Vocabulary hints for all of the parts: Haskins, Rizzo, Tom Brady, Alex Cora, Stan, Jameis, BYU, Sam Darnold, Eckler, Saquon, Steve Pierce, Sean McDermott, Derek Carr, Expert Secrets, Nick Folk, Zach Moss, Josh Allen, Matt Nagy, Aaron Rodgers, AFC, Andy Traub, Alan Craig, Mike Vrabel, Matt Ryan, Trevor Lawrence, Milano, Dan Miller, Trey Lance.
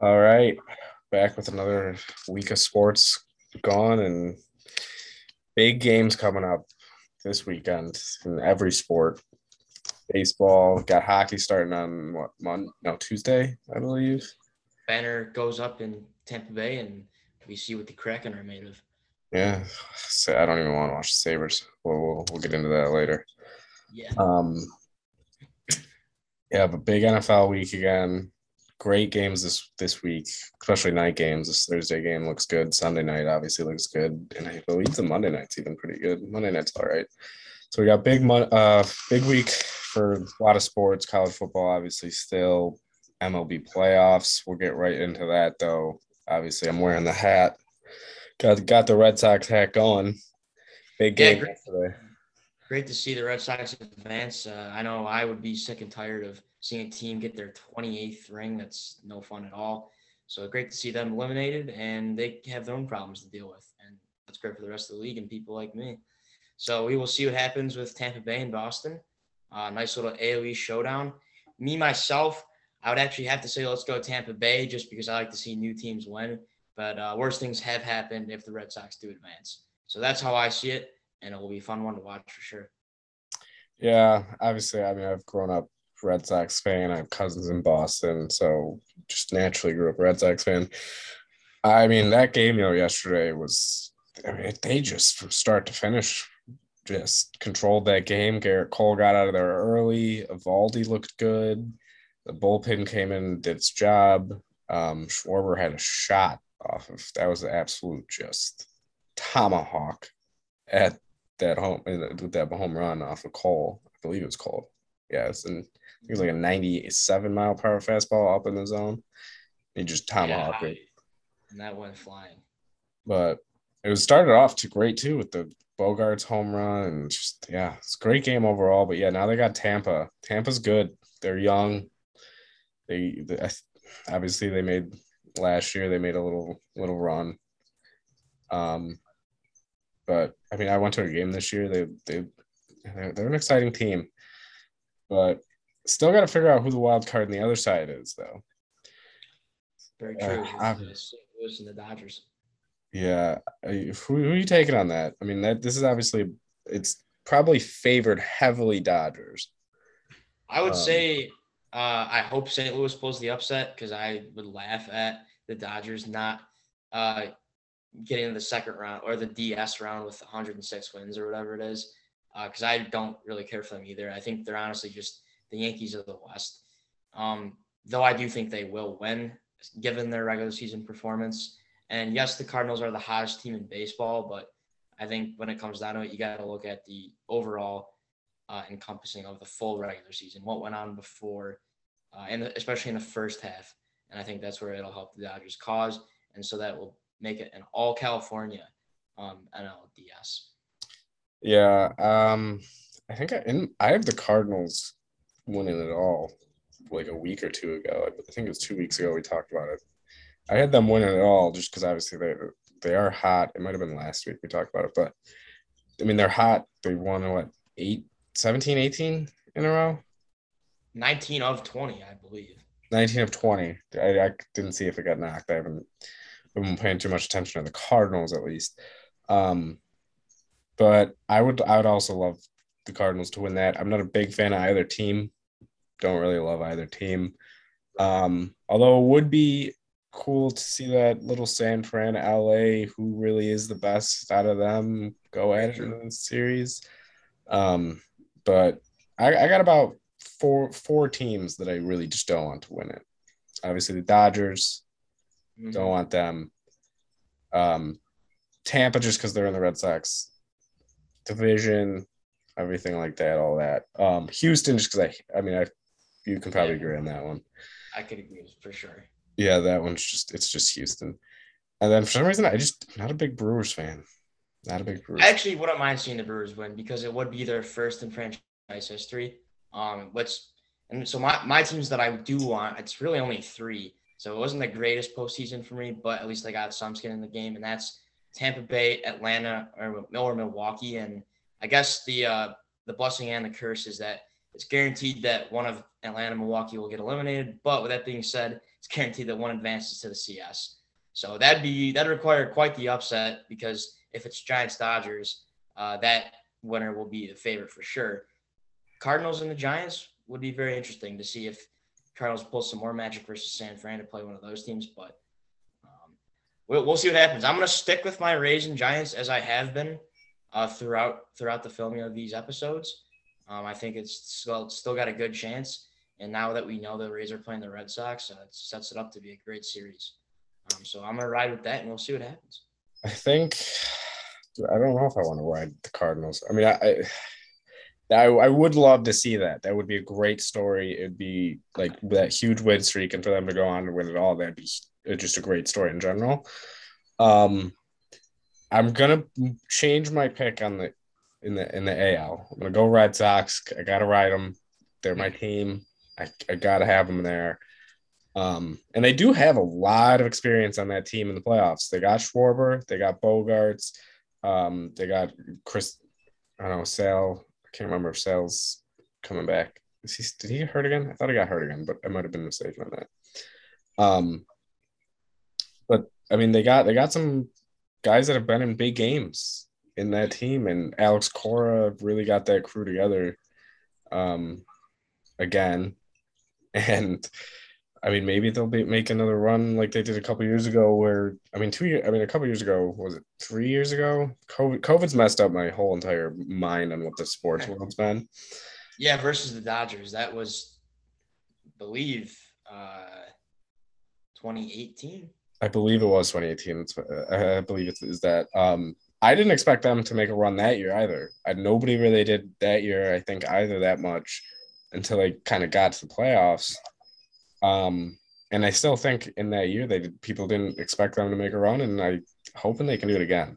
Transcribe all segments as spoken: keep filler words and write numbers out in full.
All right, back with another week of sports gone and big games coming up this weekend in every sport. Baseball, got hockey starting on what, Monday? No, Tuesday, I believe. Banner goes up in Tampa Bay, and we see what the Kraken are made of. Yeah, so I don't even want to watch the Sabres. We'll, we'll, we'll get into that later. Yeah. Um. Yeah, but big N F L week again. Great games this, this week, especially night games. This Thursday game looks good. Sunday night obviously looks good. And I believe the Monday night's even pretty good. Monday night's all right. So we got big uh big week for a lot of sports, college football obviously still, M L B playoffs. We'll get right into that, though. Obviously, I'm wearing the hat. Got, got the Red Sox hat going. Big game yeah, great, today. Great to see the Red Sox advance. Uh, I know I would be sick and tired of seeing a team get their twenty-eighth ring. That's no fun at all. So great to see them eliminated, and they have their own problems to deal with. And that's great for the rest of the league and people like me. So we will see what happens with Tampa Bay and Boston. Uh, nice little A O E showdown. Me, myself, I would actually have to say let's go Tampa Bay just because I like to see new teams win. But uh, worse things have happened if the Red Sox do advance. So that's how I see it, and it will be a fun one to watch for sure. Yeah, obviously, I mean, I've grown up Red Sox fan. I have cousins in Boston, so just naturally grew up Red Sox fan. I mean, that game, you know, yesterday was – I mean, they just from start to finish just controlled that game. Garrett Cole got out of there early. Evaldi looked good. The bullpen came in, did its job. Um, Schwarber had a shot off of that was an absolute just tomahawk at that home with that home run off of Cole. I believe it was Cole. Yeah, it's and it was like a ninety-seven mile per hour fastball up in the zone. He just tomahawked yeah, it, and that went flying. But it was started off to great too with the Bogarts home run and just yeah, it's a great game overall. But yeah, now they got Tampa. Tampa's good. They're young. They, they obviously they made. Last year they made a little little run, um, but I mean I went to a game this year. They they they're an exciting team, but still got to figure out who the wild card on the other side is, though. Very true. Uh, it's the Dodgers. Yeah, who, who are you taking on that? I mean that this is obviously it's probably favored heavily Dodgers. I would um, say. Uh, I hope Saint Louis pulls the upset because I would laugh at the Dodgers not uh, getting in the second round or the D S round with one hundred six wins or whatever it is because uh, I don't really care for them either. I think they're honestly just the Yankees of the West, um, though I do think they will win given their regular season performance. And, yes, the Cardinals are the hottest team in baseball, but I think when it comes down to it, you got to look at the overall uh, encompassing of the full regular season, what went on before, Uh, and especially in the first half. And I think that's where it'll help the Dodgers cause. And so that will make it an all California um, N L D S. Yeah. Um, I think I, in, I have the Cardinals winning it all like a week or two ago. I think it was two weeks ago we talked about it. I had them winning it all just because obviously they, they are hot. It might have been last week we talked about it, but I mean, they're hot. They won what, eight, seventeen, eighteen in a row? nineteen of twenty, I believe. nineteen of twenty. I, I didn't see if it got knocked. I haven't been paying too much attention to the Cardinals, at least. Um, but I would I would also love the Cardinals to win that. I'm not a big fan of either team. Don't really love either team. Um, although it would be cool to see that little San Fran, L A, who really is the best out of them, go at it in this series. Um, but I, I got about... Four four teams that I really just don't want to win it. Obviously, the Dodgers, mm-hmm. don't want them. Um, Tampa, just because they're in the Red Sox division, everything like that, all that. Um, Houston, just because I, I mean, I, you can probably yeah. agree on that one. I could agree for sure. Yeah, that one's just, it's just Houston. And then for some reason, I just, I'm not a big Brewers fan. Not a big Brewers fan. I actually wouldn't mind seeing the Brewers win because it would be their first in franchise history. Um, let's and so my, my teams that I do want, it's really only three. So it wasn't the greatest postseason for me, but at least I got some skin in the game, and that's Tampa Bay, Atlanta, or, or Milwaukee. And I guess the uh, the blessing and the curse is that It's guaranteed that one of Atlanta and Milwaukee will get eliminated. But with that being said, it's guaranteed that one advances to the C S. So that'd be that'd require quite the upset, because if it's Giants Dodgers, uh, that winner will be the favorite for sure. Cardinals and the Giants would be very interesting to see if Cardinals pull some more magic versus San Fran to play one of those teams. But um, we'll, we'll see what happens. I'm going to stick with my Rays and Giants as I have been uh, throughout throughout the filming of these episodes. Um, I think it's still, still got a good chance. And now that we know the Rays are playing the Red Sox, uh, it sets it up to be a great series. Um, so I'm going to ride with that, and we'll see what happens. I think – I don't know if I want to ride the Cardinals. I mean, I, I I would love to see that. That would be a great story. It'd be like that huge win streak, and for them to go on and win it all, that'd be just a great story in general. Um, I'm going to change my pick on the in the in the A L. I'm going to go Red Sox. I got to ride them. They're my team. I, I got to have them there. Um, and they do have a lot of experience on that team in the playoffs. They got Schwarber, they got Bogarts, um, they got Chris, I don't know, Sale. I can't remember if Sale's coming back. Is he, did he get hurt again? I thought he got hurt again, but I might have been mistaken on that. Um, but I mean, they got they got some guys that have been in big games in that team, and Alex Cora really got that crew together um, again, and. I mean, maybe they'll be, make another run like they did a couple years ago where, I mean, two years, I mean, a couple years ago, was it three years ago? COVID, COVID's messed up my whole entire mind on what the sports world's been. Yeah, versus the Dodgers. That was, I believe, uh, twenty eighteen. I believe it was twenty eighteen. It's, uh, I believe it is that. Um, I didn't expect them to make a run that year either. I, nobody really did that year, I think, either that much until they kind of got to the playoffs. Um, and I still think in that year they did, people didn't expect them to make a run, and I hoping they can do it again.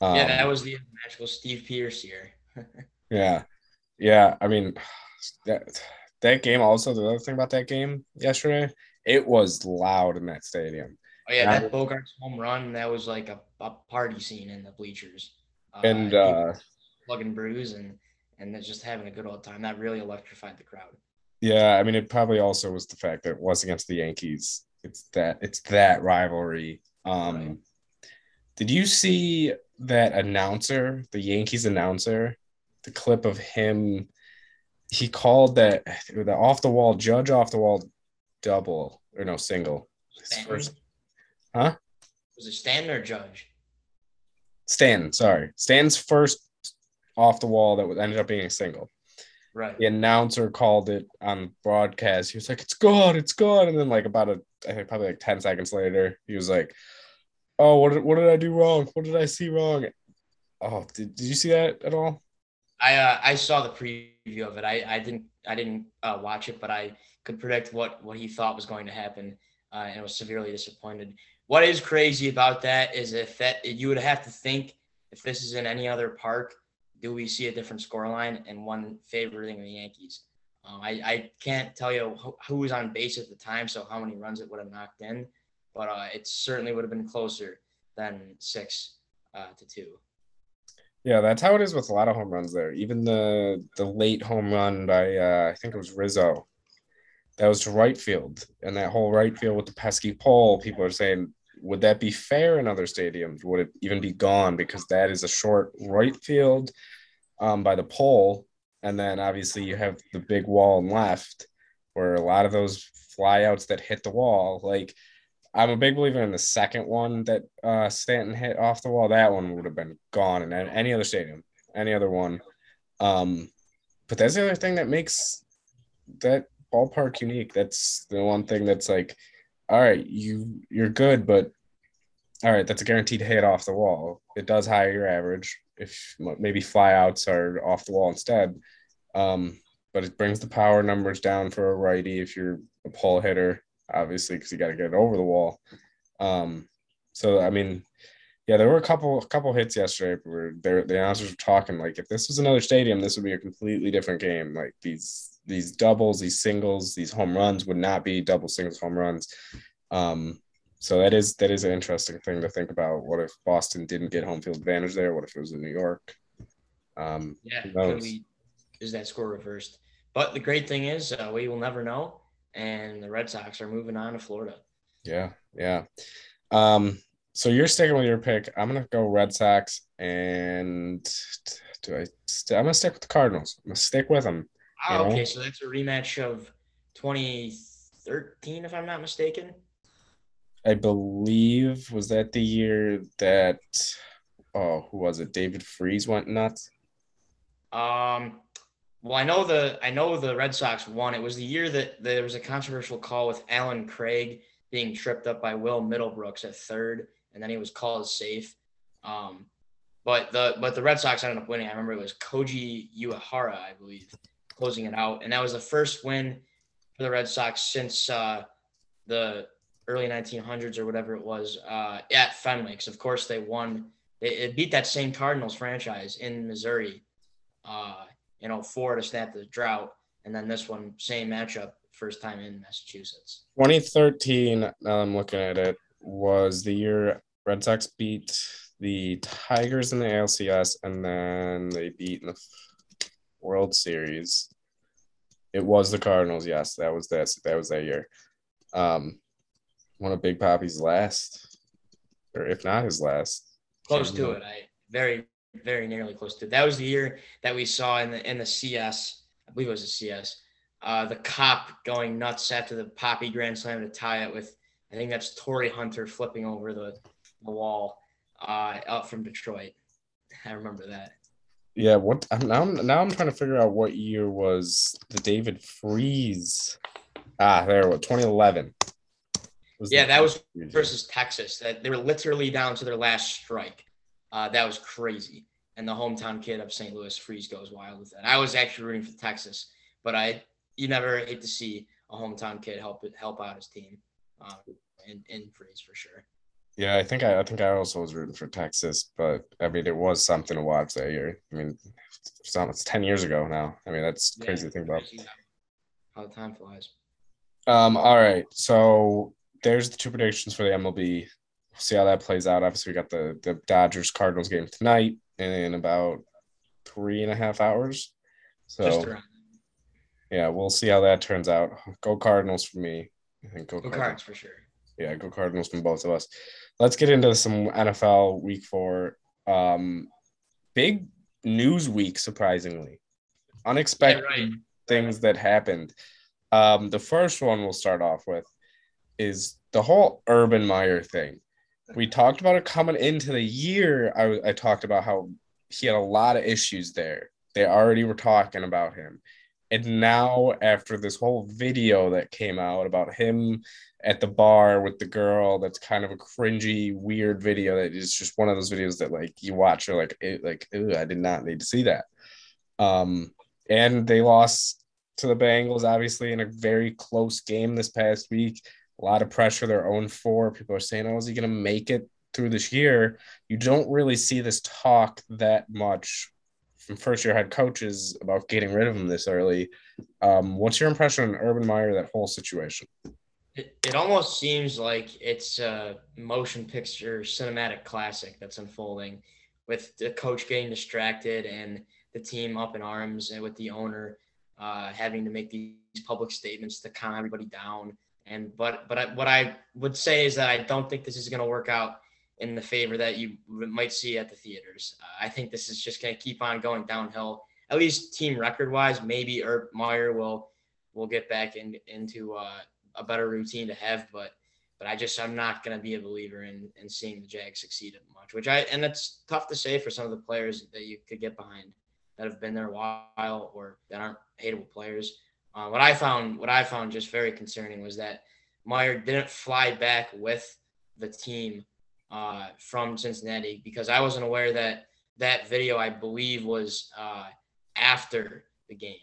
Um, yeah, that was the magical Steve Pierce year. yeah, yeah. I mean, that that game also. The other thing about that game yesterday, it was loud in that stadium. Oh yeah, and that I, Bogarts home run. That was like a, a party scene in the bleachers. Uh, and uh, plugging brews and and just having a good old time. That really electrified the crowd. Yeah, I mean, it probably also was the fact that it was against the Yankees. It's that it's that rivalry. Um, right. Did you see that announcer, the Yankees announcer, the clip of him? He called that the off the wall Judge off the wall double or no single. His first, huh? Was it Stan or Judge? Stan, sorry, Stan's first off the wall that ended up being a single. Right. The announcer called it on the broadcast. He was like, "It's good, it's good," and then like about a, I think probably like ten seconds later, he was like, "Oh, what did what did I do wrong? What did I see wrong?" Oh, did, did you see that at all? I uh, I saw the preview of it. I, I didn't I didn't uh, watch it, but I could predict what what he thought was going to happen, uh, and was severely disappointed. What is crazy about that is if that you would have to think if this is in any other park. Do we see a different scoreline and one favoring the Yankees? Um, I, I can't tell you who, who was on base at the time, so how many runs it would have knocked in, but uh, it certainly would have been closer than six uh, to two. Yeah, that's how it is with a lot of home runs there. Even the the late home run by, uh, I think it was Rizzo, that was to right field. And that whole right field with the pesky pole, people are saying, would that be fair in other stadiums? Would it even be gone? Because that is a short right field um, by the pole. And then obviously you have the big wall and left where a lot of those flyouts that hit the wall, like I'm a big believer in the second one that uh, Stanton hit off the wall, that one would have been gone in any other stadium, any other one. Um, but that's the other thing that makes that ballpark unique. That's the one thing that's like, all right, you, you're good, but all right, that's a guaranteed hit off the wall. It does higher your average if maybe flyouts are off the wall instead, um, but it brings the power numbers down for a righty if you're a pull hitter, obviously, because you got to get it over the wall. Um, so, I mean, yeah, there were a couple a couple hits yesterday where they, the announcers were talking, like, if this was another stadium, this would be a completely different game. Like, these... These doubles, these singles, these home runs would not be double singles, home runs. Um, so that is that is an interesting thing to think about. What if Boston didn't get home field advantage there? What if it was in New York? Um, yeah, we, is that score reversed? But the great thing is uh, we will never know. And the Red Sox are moving on to Florida. Yeah. Yeah. Um, so you're sticking with your pick. I'm going to go Red Sox. And do I st- I'm going to stick with the Cardinals. I'm going to stick with them. Oh, okay. Know? So that's a rematch of twenty thirteen, if I'm not mistaken. I believe, was that the year that, oh, who was it? David Freese went nuts. Um, well, I know the I know the Red Sox won. It was the year that there was a controversial call with Alan Craig being tripped up by Will Middlebrooks at third, and then he was called safe. Um, but the but the Red Sox ended up winning. I remember it was Koji Uehara, I believe, closing it out, and that was the first win for the Red Sox since uh, the early nineteen hundreds or whatever it was uh, at Fenway. Because of course they won. It beat that same Cardinals franchise in Missouri uh, in oh four to snap the drought. And then this one, same matchup, first time in Massachusetts. twenty thirteen, now I'm looking at it, was the year Red Sox beat the Tigers in the A L C S, and then they beat in the World Series. It was the Cardinals, yes. That was that, that, was that year. Um, one of Big Papi's last, or if not his last. Close to it. I very, very nearly close to it. That was the year that we saw in the in the C S, I believe it was the C S, uh, the cop going nuts after the Poppy Grand Slam to tie it with, I think that's Torrey Hunter flipping over the, the wall uh, up from Detroit. I remember that. Yeah, what I'm now, I'm now I'm trying to figure out what year was the David Freese. Ah, there it was, twenty eleven. Yeah, that was versus Texas. That they were literally down to their last strike. Uh, that was crazy. And the hometown kid of Saint Louis, Freese, goes wild with that. I was actually rooting for Texas, but I you never hate to see a hometown kid help help out his team. Um, in in Freese for sure. Yeah, I think I, I think I also was rooting for Texas, but I mean it was something to watch that year. I mean, it's almost ten years ago now. I mean that's yeah, crazy to think about. How the time flies. Um. All right. So. There's the two predictions for the M L B. We'll see how that plays out. Obviously, we got the, the Dodgers-Cardinals game tonight in about three and a half hours. So, yeah, we'll see how that turns out. Go Cardinals for me. I think go, go Cardinals. Cards for sure. Yeah, go Cardinals from both of us. Let's get into some N F L week four. Um, big news week, surprisingly. Unexpected yeah, right. things that happened. Um, the first one we'll start off with is the whole Urban Meyer thing. We talked about it coming into the year. I, I talked about how he had a lot of issues there. They already were talking about him. And now after this whole video that came out about him at the bar with the girl, that's kind of a cringy, weird video that is just one of those videos that like you watch, you're like, it, like ew, I did not need to see that. Um, and they lost to the Bengals, obviously, in a very close game this past week. A lot of pressure, their own four. People are saying, oh, is he going to make it through this year? You don't really see this talk that much from first-year head coaches about getting rid of him this early. Um, what's your impression on Urban Meyer, that whole situation? It, it almost seems like it's a motion picture cinematic classic that's unfolding with the coach getting distracted and the team up in arms and with the owner uh, having to make these public statements to calm everybody down. And but but I, what I would say is that I don't think this is going to work out in the favor that you might see at the theaters. Uh, I think this is just going to keep on going downhill. At least team record wise, maybe Urban Meyer will will get back in, into uh, a better routine to have. But but I just I'm not going to be a believer in in seeing the Jags succeed at much. Which I and that's tough to say for some of the players that you could get behind that have been there a while or that aren't hateable players. Uh, what I found, what I found just very concerning was that Meyer didn't fly back with the team uh, from Cincinnati, because I wasn't aware that that video, I believe, was uh, after the game.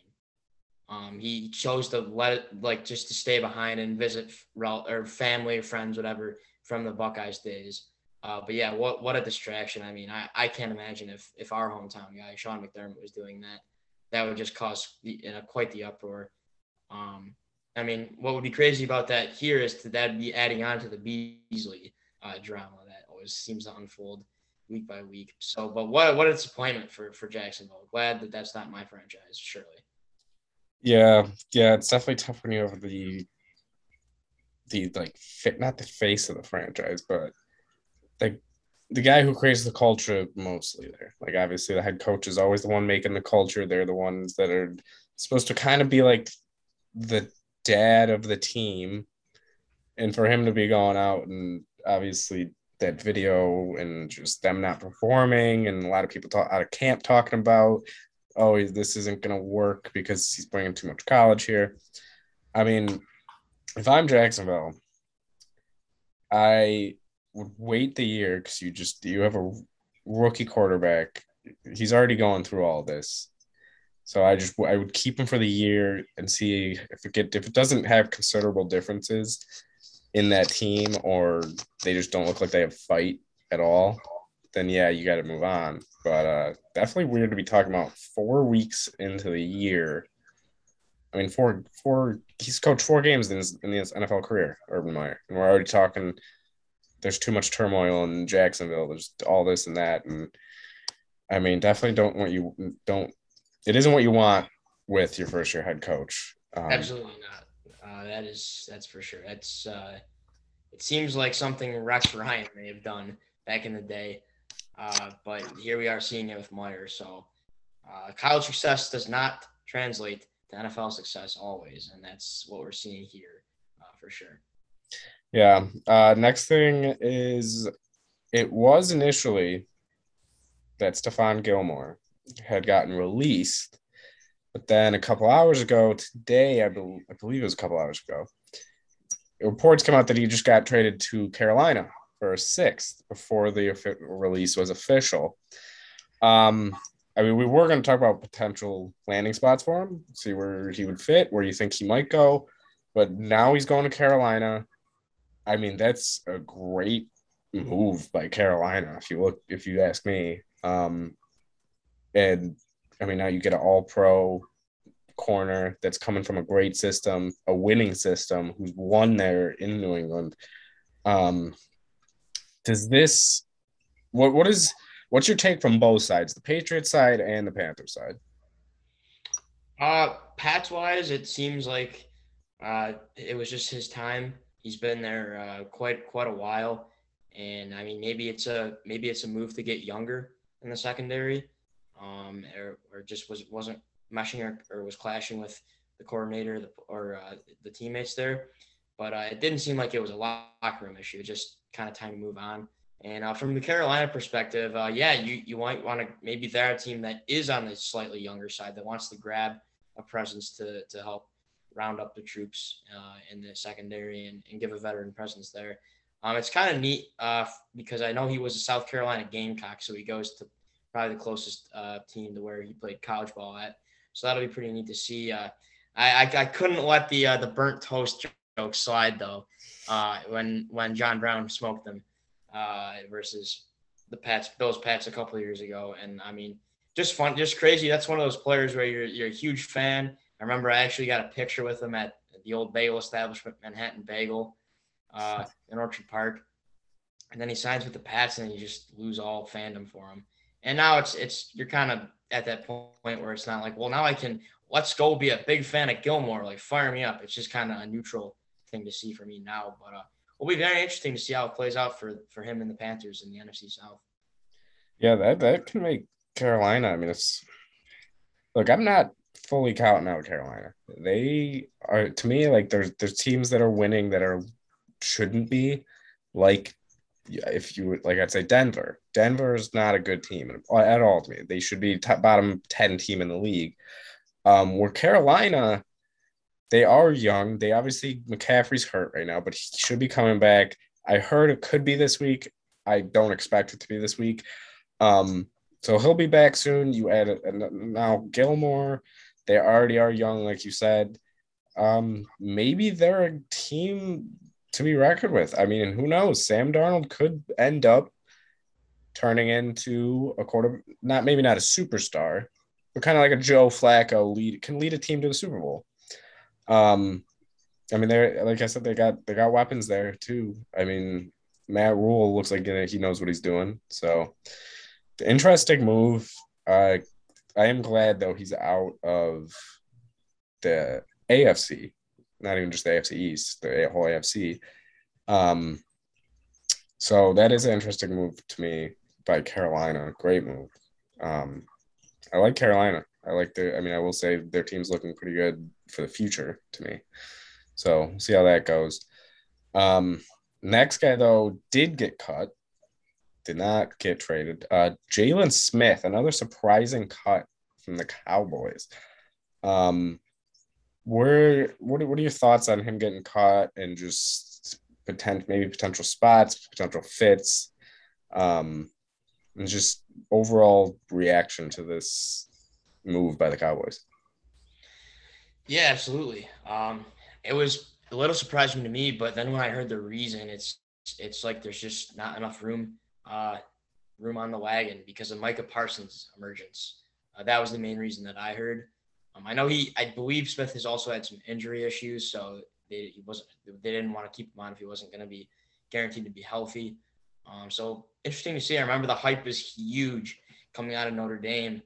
Um, he chose to let it, like just to stay behind and visit rel- or family or friends, whatever, from the Buckeyes days. Uh, but yeah, what what a distraction! I mean, I, I can't imagine if if our hometown guy Sean McDermott was doing that, that would just cause the, you know, quite the uproar. Um, I mean, what would be crazy about that here is that that'd be adding on to the Beasley uh, drama that always seems to unfold week by week. So, but what what a disappointment for for Jacksonville. Glad that that's not my franchise, surely. Yeah, yeah, it's definitely tough when you have the the like fit, not the face of the franchise, but like the guy who creates the culture mostly there. Like obviously the head coach is always the one making the culture. They're the ones that are supposed to kind of be like the dad of the team. And for him to be going out and obviously that video and just them not performing, and a lot of people talk, out of camp talking about, oh, this isn't going to work because he's bringing too much college here. I mean, if I'm Jacksonville, I would wait the year because you just you have a rookie quarterback. He's already going through all this. So I just I would keep him for the year and see if it get if it doesn't have considerable differences in that team, or they just don't look like they have fight at all, then yeah, you got to move on. But uh, definitely weird to be talking about four weeks into the year. I mean, four four he's coached four games in his, in his N F L career, Urban Meyer, and we're already talking. There's too much turmoil in Jacksonville. There's all this and that, and I mean, definitely don't want you don't. It isn't what you want with your first year head coach. Um, Absolutely not. Uh, that is, that's for sure. That's, uh, it seems like something Rex Ryan may have done back in the day. Uh, but here we are seeing it with Meyer. So uh, college success does not translate to N F L success always. And that's what we're seeing here uh, for sure. Yeah. Uh, next thing is it was initially that Stephon Gilmore had gotten released. But then a couple hours ago, today, I, be- I believe it was a couple hours ago, reports come out that he just got traded to Carolina for a sixth before the release was official. Um, I mean, we were going to talk about potential landing spots for him, see where he would fit, where you think he might go. But now he's going to Carolina. I mean, that's a great move by Carolina, if you look, if you ask me. Um, and I mean, now you get an all-pro corner that's coming from a great system, a winning system, who's won there in New England. Um, does this what, – what is what's your take from both sides, the Patriots side and the Panthers side? Uh, Pats-wise, it seems like uh, it was just his time. He's been there uh, quite quite a while. And, I mean, maybe it's a maybe it's a move to get younger in the secondary. Um, or, or just was, wasn't meshing or, or was clashing with the coordinator the, or uh, the teammates there. But uh, it didn't seem like it was a locker room issue, just kind of time to move on. And uh, from the Carolina perspective, uh, yeah, you, you might want to – maybe they're a team that is on the slightly younger side that wants to grab a presence to to help round up the troops uh, in the secondary and, and give a veteran presence there. Um, it's kind of neat uh, because I know he was a South Carolina Gamecock, so he goes to – probably the closest uh, team to where he played college ball at. So that'll be pretty neat to see. Uh, I, I I couldn't let the uh, the burnt toast joke slide, though, uh, when when John Brown smoked them uh, versus the Pats, Bills Pats a couple of years ago. And, I mean, just fun, just crazy. That's one of those players where you're you're a huge fan. I remember I actually got a picture with him at the old bagel establishment, Manhattan Bagel uh, in Orchard Park. And then he signs with the Pats, and you just lose all fandom for him. And now it's it's you're kind of at that point where it's not like, well, now I can let's go be a big fan of Gilmore, like fire me up. It's just kind of a neutral thing to see for me now. But uh, it'll be very interesting to see how it plays out for for him and the Panthers in the N F C South. Yeah, that that can make Carolina. I mean, it's look, I'm not fully counting out Carolina. They are to me like there's there's teams that are winning that are shouldn't be like. If you would, like I'd say Denver. Denver is not a good team at all to me. They should be top, bottom ten team in the league. Um, where Carolina, they are young. They obviously, McCaffrey's hurt right now, but he should be coming back. I heard it could be this week. I don't expect it to be this week. Um, so he'll be back soon. You add a, a, now Gilmore. They already are young, like you said. Um, maybe they're a team to be reckoned with. I mean, who knows? Sam Darnold could end up turning into a quarter, not maybe not a superstar, but kind of like a Joe Flacco lead can lead a team to the Super Bowl. Um, I mean, they're like I said, they got they got weapons there too. I mean, Matt Rule looks like he knows what he's doing. So, interesting move. Uh, I am glad though he's out of the A F C, not even just the A F C East, the whole A F C. Um, so that is an interesting move to me by Carolina. Great move. Um, I like Carolina. I like their, I mean, I will say their team's looking pretty good for the future to me. So we'll see how that goes. Um, next guy, though, did get cut, did not get traded. Uh, Jalen Smith, another surprising cut from the Cowboys. Um, where, what, what are your thoughts on him getting cut and just potential, maybe potential spots, potential fits, um, and just overall reaction to this move by the Cowboys? Yeah, absolutely. Um, it was a little surprising to me, but then when I heard the reason, it's it's like there's just not enough room uh, room on the wagon because of Micah Parsons' emergence. Uh, that was the main reason that I heard. Um, I know he, I believe Smith has also had some injury issues, so they he wasn't they didn't want to keep him on if he wasn't going to be guaranteed to be healthy. Um, so interesting to see. I remember the hype was huge coming out of Notre Dame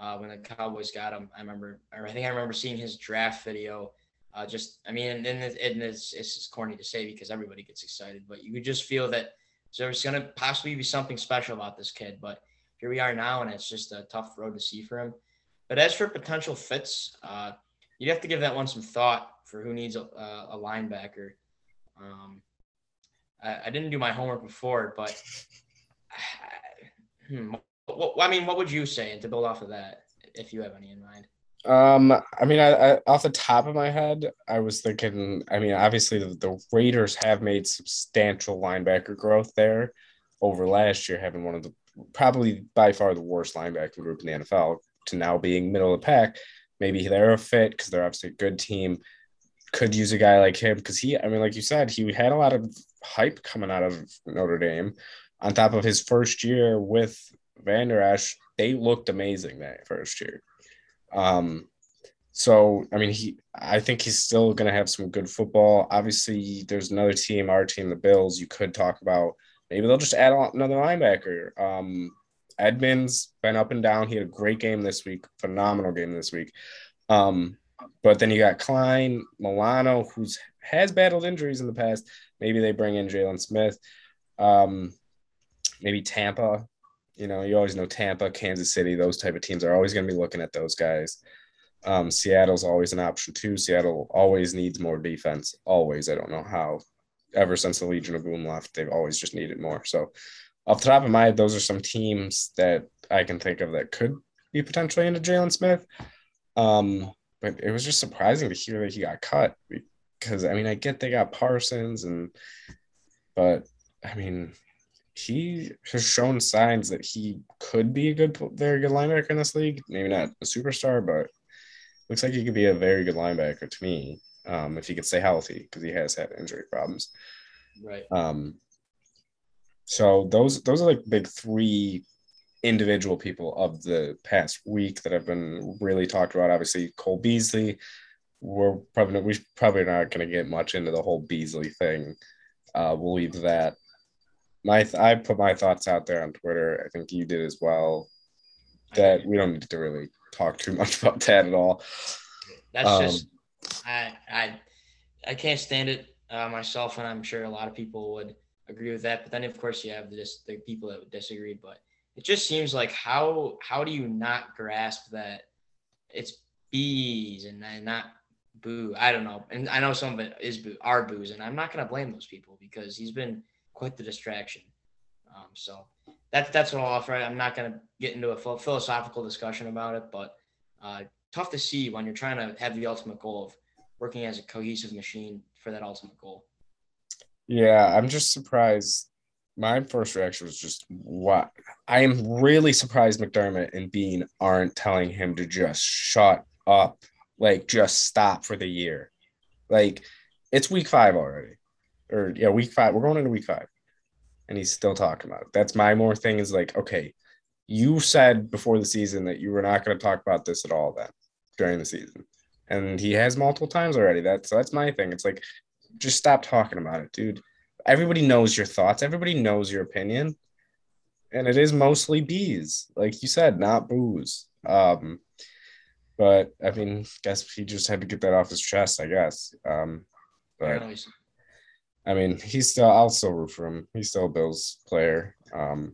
uh, when the Cowboys got him. I remember, I think I remember seeing his draft video. Uh, just, I mean, and then it's, it's, it's corny to say because everybody gets excited, but you could just feel that there's going to possibly be something special about this kid. But here we are now, and it's just a tough road to see for him. But as for potential fits, uh, you'd have to give that one some thought for who needs a, a linebacker. Um, I, I didn't do my homework before, but I, hmm, what, I mean, what would you say? And to build off of that, if you have any in mind. Um, I mean, I, I, off the top of my head, I was thinking, I mean, obviously the, the Raiders have made substantial linebacker growth there over last year, having one of the, probably by far the worst linebacking group in the N F L to now being middle of the pack. Maybe they're a fit because they're obviously a good team, could use a guy like him. Cause he, I mean, like you said, he had a lot of hype coming out of Notre Dame on top of his first year with Van Der Esch. They looked amazing that first year. Um, so, I mean, he, I think he's still going to have some good football. Obviously there's another team, our team, the Bills, you could talk about, maybe they'll just add another linebacker. Um, Edmonds been up and down. He had a great game this week, phenomenal game this week. Um, but then you got Klein, Milano, who's has battled injuries in the past. Maybe they bring in Jalen Smith, um, maybe Tampa. You know, you always know Tampa, Kansas City, those type of teams are always going to be looking at those guys. Um, Seattle's always an option too. Seattle always needs more defense. Always. I don't know how. Ever since the Legion of Boom left, they've always just needed more. So off the top of my head, those are some teams that I can think of that could be potentially into Jalen Smith. Um, but it was just surprising to hear that he got cut because, I mean, I get they got Parsons, and but, I mean – he has shown signs that he could be a good, very good linebacker in this league. Maybe not a superstar, but looks like he could be a very good linebacker to me um, if he could stay healthy because he has had injury problems. Right. Um. So those those are like big three individual people of the past week that have been really talked about. Obviously, Cole Beasley. We're probably we probably not going to get much into the whole Beasley thing. Uh, we'll leave that. My th- I put my thoughts out there on Twitter. I think you did as well. That we don't need to really talk too much about that at all. That's um, just I I I can't stand it uh, myself, and I'm sure a lot of people would agree with that. But then, of course, you have the, dis- the people that would disagree. But it just seems like how how do you not grasp that it's bees and not boo? I don't know, and I know some of it is boo, are boos, and I'm not going to blame those people because he's been quite the distraction. Um, so that's, that's what I'll offer. I'm not going to get into a ph- philosophical discussion about it, but uh, tough to see when you're trying to have the ultimate goal of working as a cohesive machine for that ultimate goal. Yeah. I'm just surprised. My first reaction was just what I am really surprised McDermott and Bean aren't telling him to just shut up, like just stop for the year. Like it's week five already. Or yeah, week five. We're going into week five, and he's still talking about it. That's my more thing is like, okay, you said before the season that you were not going to talk about this at all then during the season, and he has multiple times already. That's so that's my thing. It's like, just stop talking about it, dude. Everybody knows your thoughts. Everybody knows your opinion, and it is mostly bees, like you said, not boos. Um, But I mean, guess he just had to get that off his chest, I guess. Um, but I mean, he's still, I'll still root for him. He's still a Bills player. Um,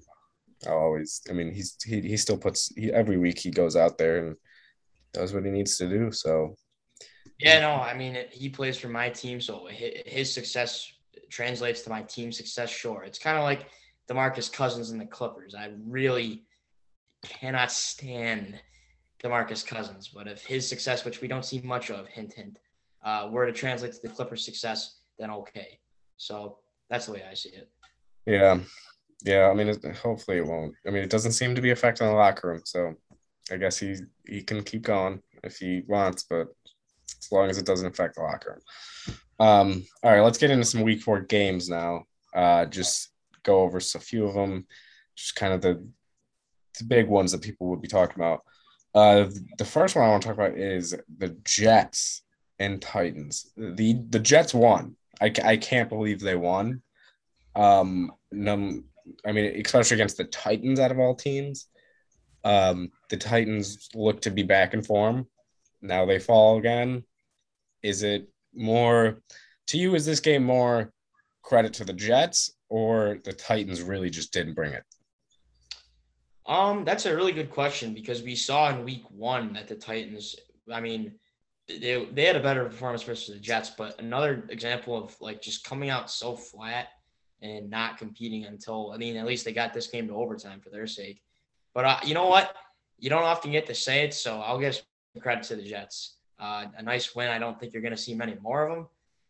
I'll always, I mean, he's, he, he still puts, he, every week he goes out there and does what he needs to do. So, yeah, no, I mean, he plays for my team. So his success translates to my team's success. Sure. It's kind of like DeMarcus Cousins and the Clippers. I really cannot stand DeMarcus Cousins, but if his success, which we don't see much of, hint, hint, uh, were to translate to the Clippers' success, then okay. So that's the way I see it. Yeah. Yeah, I mean, it, hopefully it won't. I mean, it doesn't seem to be affecting the locker room, so I guess he, he can keep going if he wants, but as long as it doesn't affect the locker room. Um, all right, let's get into some week four games now. Uh, just go over a few of them, just kind of the, the big ones that people would be talking about. Uh, the first one I want to talk about is the Jets and Titans. The the Jets won. I, I can't believe they won. Um, num, I mean, especially against the Titans out of all teams. Um, the Titans look to be back in form. Now they fall again. Is it more to you? Is this game more credit to the Jets or the Titans really just didn't bring it? Um, that's a really good question because we saw in week one that the Titans, I mean, they they had a better performance versus the Jets, but another example of like just coming out so flat and not competing until, I mean, at least they got this game to overtime for their sake. But uh, you know what? You don't often get to say it, so I'll give credit to the Jets. Uh, a nice win. I don't think you're going to see many more of them,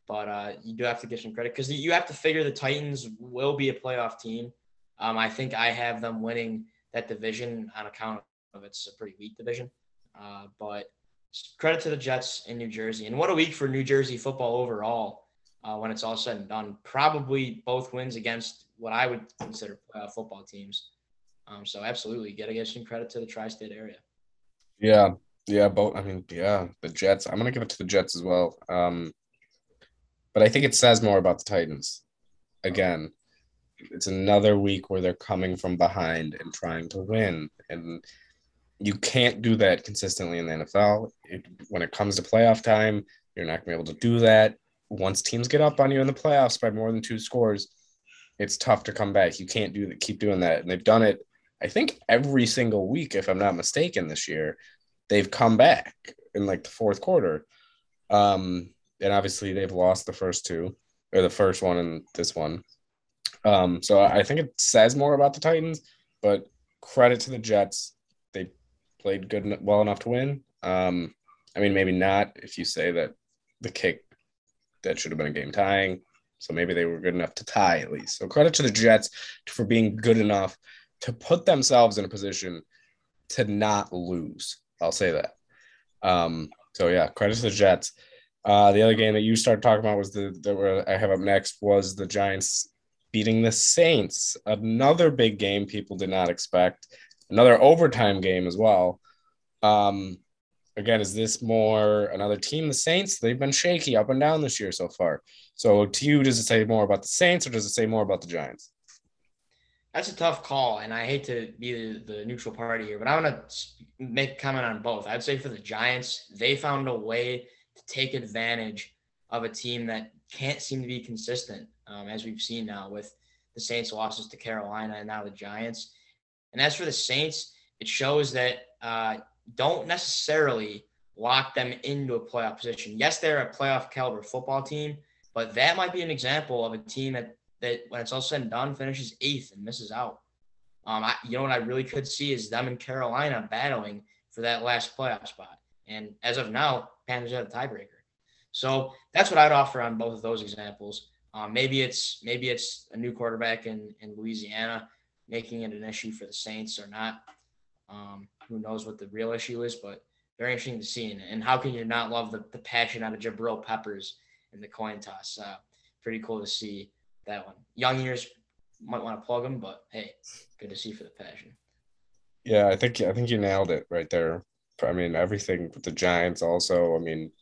but uh, you do have to give some credit because you have to figure the Titans will be a playoff team. Um, I think I have them winning that division on account of it's a pretty weak division. Uh, but credit to the Jets in New Jersey. And what a week for New Jersey football overall uh, when it's all said and done. Probably both wins against what I would consider uh, football teams. Um, so absolutely, got to give some credit to the tri-state area. Yeah, yeah, both. I mean, yeah, the Jets. I'm going to give it to the Jets as well. Um, but I think it says more about the Titans. Again, oh. It's another week where they're coming from behind and trying to win. And you can't do that consistently in the N F L. It, when it comes to playoff time, you're not going to be able to do that. Once teams get up on you in the playoffs by more than two scores, it's tough to come back. You can't do that. Keep doing that. And they've done it, I think, every single week, if I'm not mistaken, this year. They've come back in, like, the fourth quarter. Um, and obviously they've lost the first two, or the first one and this one. Um, so I think it says more about the Titans, but credit to the Jets. They played good, well enough to win. Um, I mean, maybe not if you say that the kick that should have been a game tying. So maybe they were good enough to tie at least. So credit to the Jets for being good enough to put themselves in a position to not lose. I'll say that. Um, so yeah, credit to the Jets. Uh, the other game that you started talking about was the, that I have up next was the Giants beating the Saints, another big game people did not expect, another overtime game as well. Um, again, is this more another team, the Saints? They've been shaky up and down this year so far. So to you, does it say more about the Saints or does it say more about the Giants? That's a tough call, and I hate to be the, the neutral party here, but I'm going to make comment on both. I'd say for the Giants, they found a way to take advantage of a team that can't seem to be consistent. Um, as we've seen now with the Saints losses to Carolina and now the Giants. And as for the Saints, it shows that uh, don't necessarily lock them into a playoff position. Yes, they're a playoff caliber football team, but that might be an example of a team that, that when it's all said and done, finishes eighth and misses out. Um, I, you know what I really could see is them in Carolina battling for that last playoff spot. And as of now, Panthers have a tiebreaker. So that's what I'd offer on both of those examples. Um, maybe it's maybe it's a new quarterback in, in Louisiana making it an issue for the Saints or not. Um, who knows what the real issue is, but very interesting to see. And, and how can you not love the, the passion out of Jabril Peppers in the coin toss? Uh, pretty cool to see that one. Young years might want to plug him, but hey, good to see for the passion. Yeah, I think I think you nailed it right there. I mean, everything with the Giants also. I mean,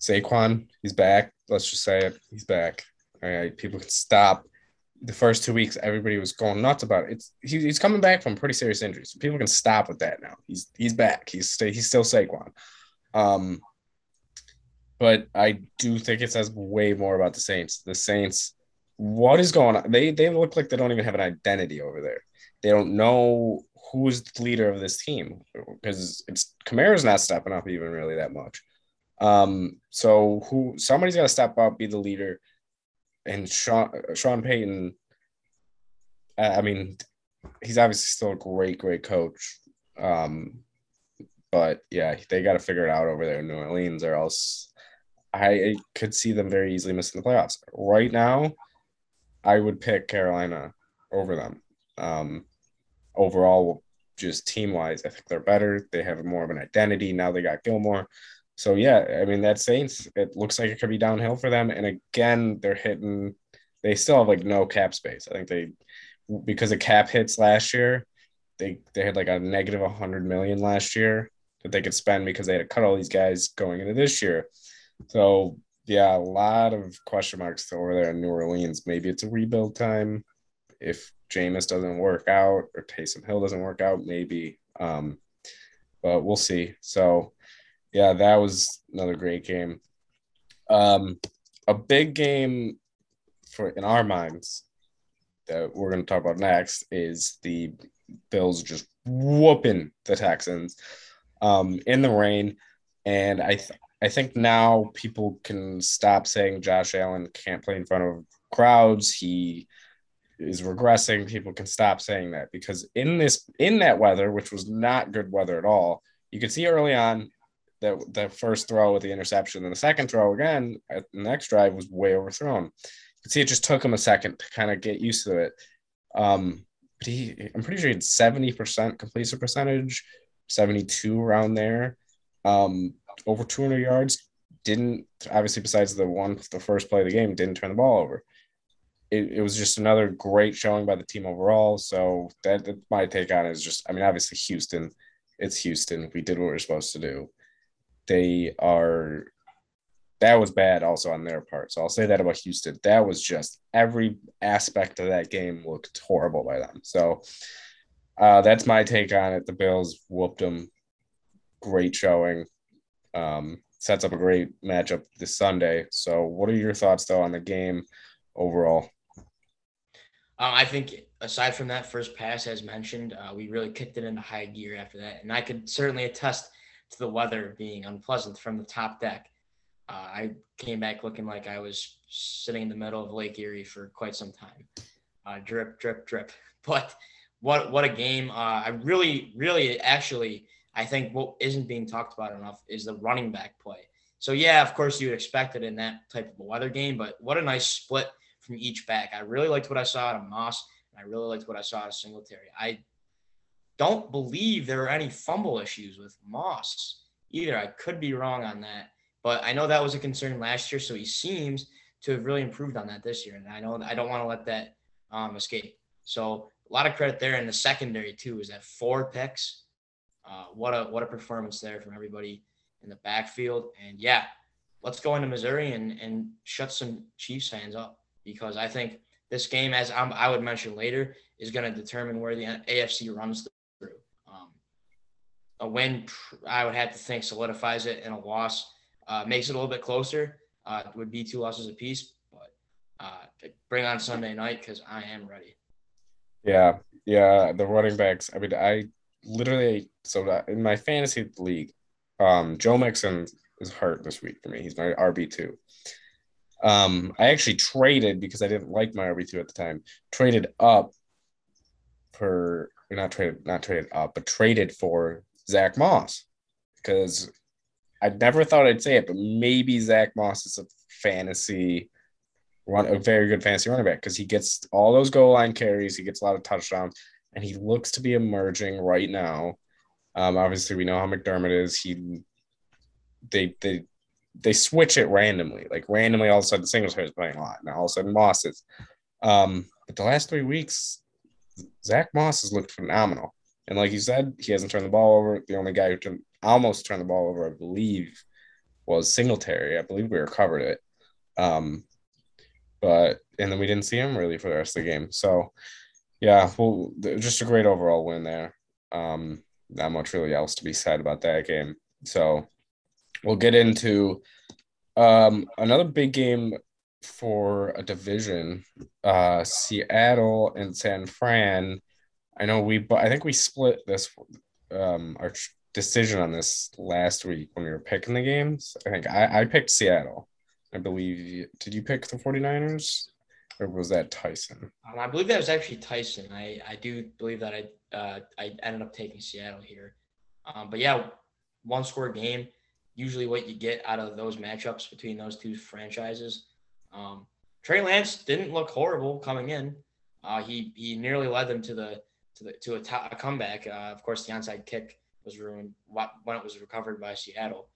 Saquon, he's back. Let's just say it. He's back. All right, people can stop. The first two weeks, everybody was going nuts about it. It's he, he's coming back from pretty serious injuries. People can stop with that now. He's he's back. He's he's still Saquon. Um, but I do think it says way more about the Saints. The Saints, what is going on? They they look like they don't even have an identity over there. They don't know who's the leader of this team because it's Kamara's not stepping up even really that much. Um, so who somebody's got to step up, be the leader, and Sean Sean Payton. I mean, he's obviously still a great, great coach. Um, but yeah, they got to figure it out over there in New Orleans, or else I could see them very easily missing the playoffs. Right now, I would pick Carolina over them. Um, overall, just team-wise, I think they're better. They have more of an identity. Now they got Gilmore. So yeah, I mean, that Saints, it looks like it could be downhill for them. And again, they're hitting – they still have, like, no cap space. I think they – because of cap hits last year, they they had like a negative one hundred million last year that they could spend because they had to cut all these guys going into this year. So yeah, a lot of question marks still over there in New Orleans. Maybe it's a rebuild time. If Jameis doesn't work out or Taysom Hill doesn't work out, maybe. Um, but we'll see. So yeah, that was another great game. Um, a big game for in our minds that we're going to talk about next is the Bills just whooping the Texans um, in the rain. And I th- I think now people can stop saying Josh Allen can't play in front of crowds. He is regressing. People can stop saying that because in this in that weather, which was not good weather at all, you could see early on that the first throw with the interception and the second throw again, at the next drive was way overthrown. See, it just took him a second to kind of get used to it. Um, but he, I'm pretty sure he had seventy percent completion percentage, seventy-two around there, um, over two hundred yards. Didn't, obviously, besides the one, the first play of the game, didn't turn the ball over. It, it was just another great showing by the team overall. So that, that my take on it is just, I mean, obviously, Houston, it's Houston. We did what we were supposed to do. They are... That was bad also on their part. So I'll say that about Houston. That was just every aspect of that game looked horrible by them. So uh, that's my take on it. The Bills whooped them. Great showing. Um, sets up a great matchup this Sunday. So what are your thoughts, though, on the game overall? Uh, I think aside from that first pass, as mentioned, uh, we really kicked it into high gear after that. And I could certainly attest to the weather being unpleasant from the top deck. Uh, I came back looking like I was sitting in the middle of Lake Erie for quite some time. Uh, drip, drip, drip. But what what a game. Uh, I really, really actually, I think what isn't being talked about enough is the running back play. So, yeah, of course you would expect it in that type of a weather game, but what a nice split from each back. I really liked what I saw out of Moss, and I really liked what I saw out of Singletary. I don't believe there were any fumble issues with Moss either. I could be wrong on that. But I know that was a concern last year, so he seems to have really improved on that this year. And I know I don't want to let that um, escape. So a lot of credit there. And the secondary, too, is at four picks. Uh, what a what a performance there from everybody in the backfield. And, yeah, let's go into Missouri and, and shut some Chiefs fans up because I think this game, as I'm, I would mention later, is going to determine where the A F C runs through. Um, a win, I would have to think, solidifies it, and a loss Uh, makes it a little bit closer. Uh, it would be two losses apiece, but uh, bring on Sunday night because I am ready. Yeah, yeah. The running backs. I mean, I literally so in my fantasy league, um, Joe Mixon is hurt this week for me. He's my R B two. Um, I actually traded because I didn't like my R B two at the time. Traded up for not traded not traded up, but traded for Zach Moss because. I never thought I'd say it, but maybe Zach Moss is a fantasy run, a very good fantasy running back because he gets all those goal line carries, he gets a lot of touchdowns, and he looks to be emerging right now. Um, obviously, we know how McDermott is. He, they, they, they switch it randomly. Like randomly, all of a sudden, Singletary is playing a lot, now all of a sudden, Moss is. Um, but the last three weeks, Zach Moss has looked phenomenal, and like you said, he hasn't turned the ball over. The only guy who turned almost turned the ball over, I believe, was Singletary. I believe we recovered it. Um, but and then we didn't see him really for the rest of the game. So, yeah, well, just a great overall win there. Um, not much really else to be said about that game. So, we'll get into um, another big game for a division, uh, Seattle and San Fran. I know we, I think we split this um, our decision on this last week when we were picking the games. I think I, I picked Seattle. I believe. Did you pick the 49ers, or was that Tyson? Um, I believe that was actually Tyson. I, I do believe that I uh, I ended up taking Seattle here. Um, but yeah, one score game. Usually, what you get out of those matchups between those two franchises. Um, Trey Lance didn't look horrible coming in. Uh, he he nearly led them to the to the to a, t- a comeback. Uh, of course, the onside kick was ruined when it was recovered by Seattle.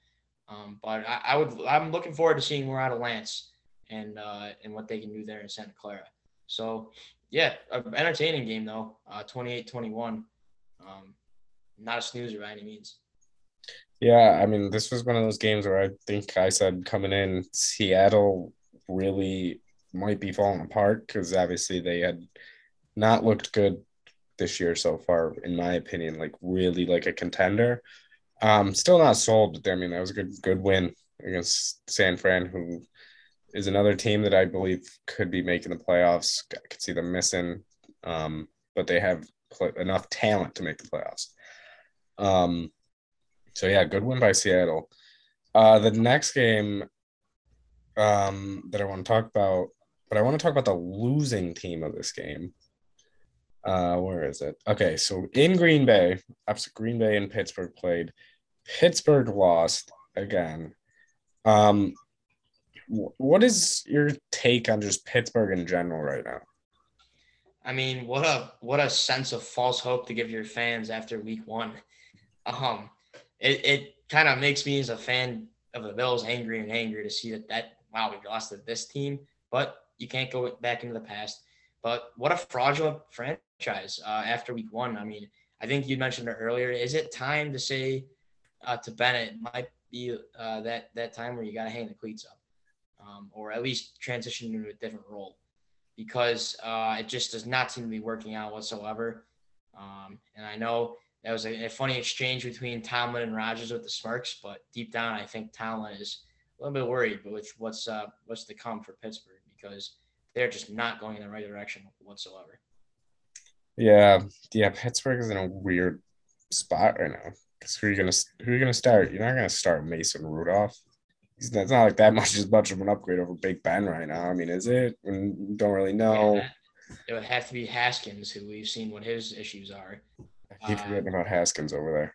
Um, but I, I would I'm looking forward to seeing more out of Lance and uh, and what they can do there in Santa Clara. So yeah, an entertaining game though. Uh, twenty-eight twenty-one. Um, not a snoozer by any means. Yeah, I mean, this was one of those games where I think I said coming in, Seattle really might be falling apart because obviously they had not looked good this year so far, in my opinion, like really like a contender. Um, still not sold, but I mean, that was a good good win against San Fran, who is another team that I believe could be making the playoffs. I could see them missing, um, but they have pl- enough talent to make the playoffs. Um, so, yeah, good win by Seattle. Uh, the next game um, that I want to talk about, but I want to talk about the losing team of this game. Uh, where is it? Okay, so in Green Bay, opposite Green Bay and Pittsburgh played. Pittsburgh lost again. Um, what is your take on just Pittsburgh in general right now? I mean, what a what a sense of false hope to give your fans after week one. Um, it it kind of makes me as a fan of the Bills angry and angry to see that that wow we lost to this team, but you can't go back into the past. But what a fraudulent franchise uh, after week one. I mean, I think you mentioned it earlier. Is it time to say uh, to Bennett, it might be uh, that that time where you got to hang the cleats up um, or at least transition into a different role because uh, it just does not seem to be working out whatsoever. Um, and I know that was a, a funny exchange between Tomlin and Rodgers with the smirks, but deep down I think Tomlin is a little bit worried about what's, uh, what's to come for Pittsburgh because – they're just not going in the right direction whatsoever. Yeah, yeah. Pittsburgh is in a weird spot right now. Because who are you gonna who are you gonna start? You're not gonna start Mason Rudolph. He's, that's not like that much as much of an upgrade over Big Ben right now. I mean, is it? We don't really know. Yeah, it would have to be Haskins, who we've seen what his issues are. I keep forgetting um, about Haskins over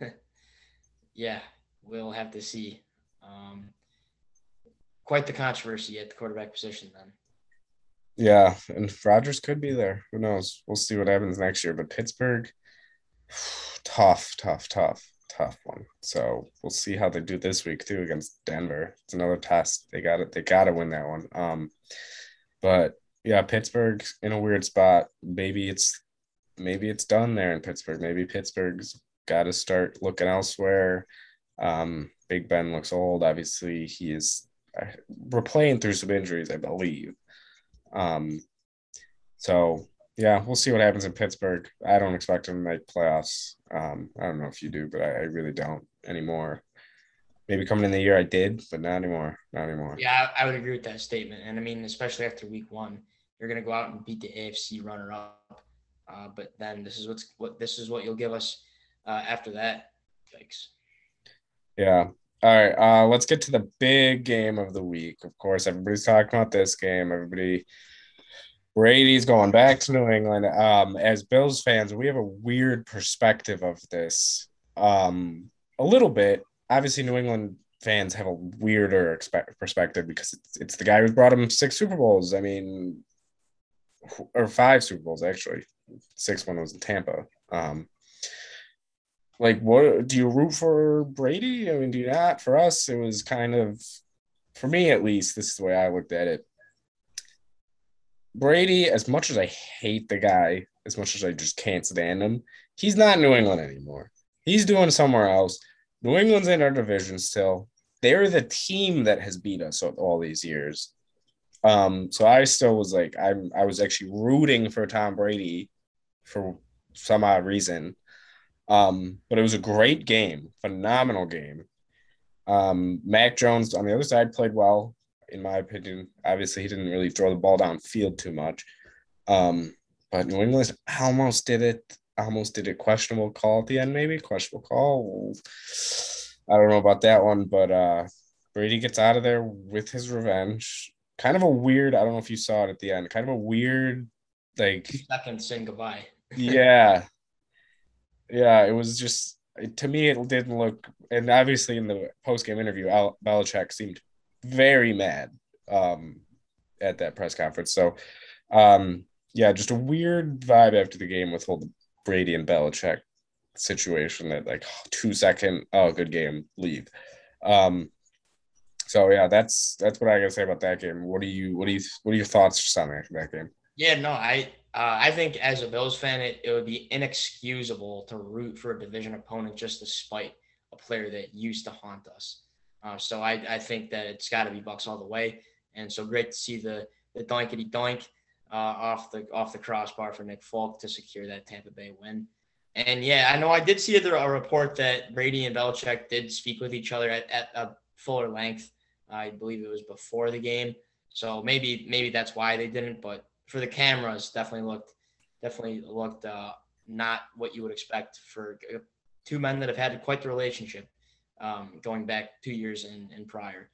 there. Yeah, we'll have to see. Um, Quite the controversy at the quarterback position then. Yeah, and Rodgers could be there. Who knows? We'll see what happens next year. But Pittsburgh, tough, tough, tough, tough one. So we'll see how they do this week too against Denver. It's another test. They got it. They got to win that one. Um, but yeah, Pittsburgh in a weird spot. Maybe it's maybe it's done there in Pittsburgh. Maybe Pittsburgh's got to start looking elsewhere. Um, Big Ben looks old. Obviously, he is. We're playing through some injuries, I believe. Um, so, yeah, we'll see what happens in Pittsburgh. I don't expect them to make playoffs. Um, I don't know if you do, but I, I really don't anymore. Maybe coming in the year I did, but not anymore. Not anymore. Yeah, I, I would agree with that statement. And, I mean, especially after week one, you're going to go out and beat the A F C runner-up. Uh, but then this is what's what this is what you'll give us uh, after that. Yikes. Yeah. All right, uh, let's get to the big game of the week. Of course, everybody's talking about this game. Everybody, Brady's going back to New England. Um, as Bills fans, we have a weird perspective of this um, a little bit. Obviously, New England fans have a weirder expect- perspective because it's, it's the guy who brought him six Super Bowls. I mean, or five Super Bowls, actually. Sixth one was in Tampa. Um Like, what do you root for Brady? I mean, do you not? For us, it was kind of, for me at least, this is the way I looked at it. Brady, as much as I hate the guy, as much as I just can't stand him, he's not New England anymore. He's doing somewhere else. New England's in our division still. They're the team that has beat us all these years. Um, so I still was like, I'm, I was actually rooting for Tom Brady for some odd reason. Um, but it was a great game, phenomenal game. Um, Mac Jones on the other side played well, in my opinion. Obviously, he didn't really throw the ball downfield too much. Um, but New England almost did it. Almost did it. Questionable call at the end, maybe. Questionable call. I don't know about that one, but uh, Brady gets out of there with his revenge. Kind of a weird, I don't know if you saw it at the end, kind of a weird, like... Two seconds saying goodbye. Yeah. Yeah, it was just... To me, it didn't look... And obviously, in the post-game interview, Al- Belichick seemed very mad um, at that press conference. So, um, yeah, just a weird vibe after the game with old Brady and Belichick situation that, like, two-second, oh, good game, leave. Um, so, yeah, that's that's what I got to say about that game. What do you, what do you, what are your thoughts just on that game? Yeah, no, I... Uh, I think as a Bills fan, it, it would be inexcusable to root for a division opponent just to spite a player that used to haunt us. Uh, so I, I think that it's got to be Bucks all the way. And so great to see the the doinkity doink uh, off the off the crossbar for Nick Folk to secure that Tampa Bay win. And yeah, I know I did see a report that Brady and Belichick did speak with each other at, at a fuller length. I believe it was before the game. So maybe maybe that's why they didn't, but. For the cameras, definitely looked, definitely looked uh, not what you would expect for two men that have had quite the relationship um, going back two years and, and prior.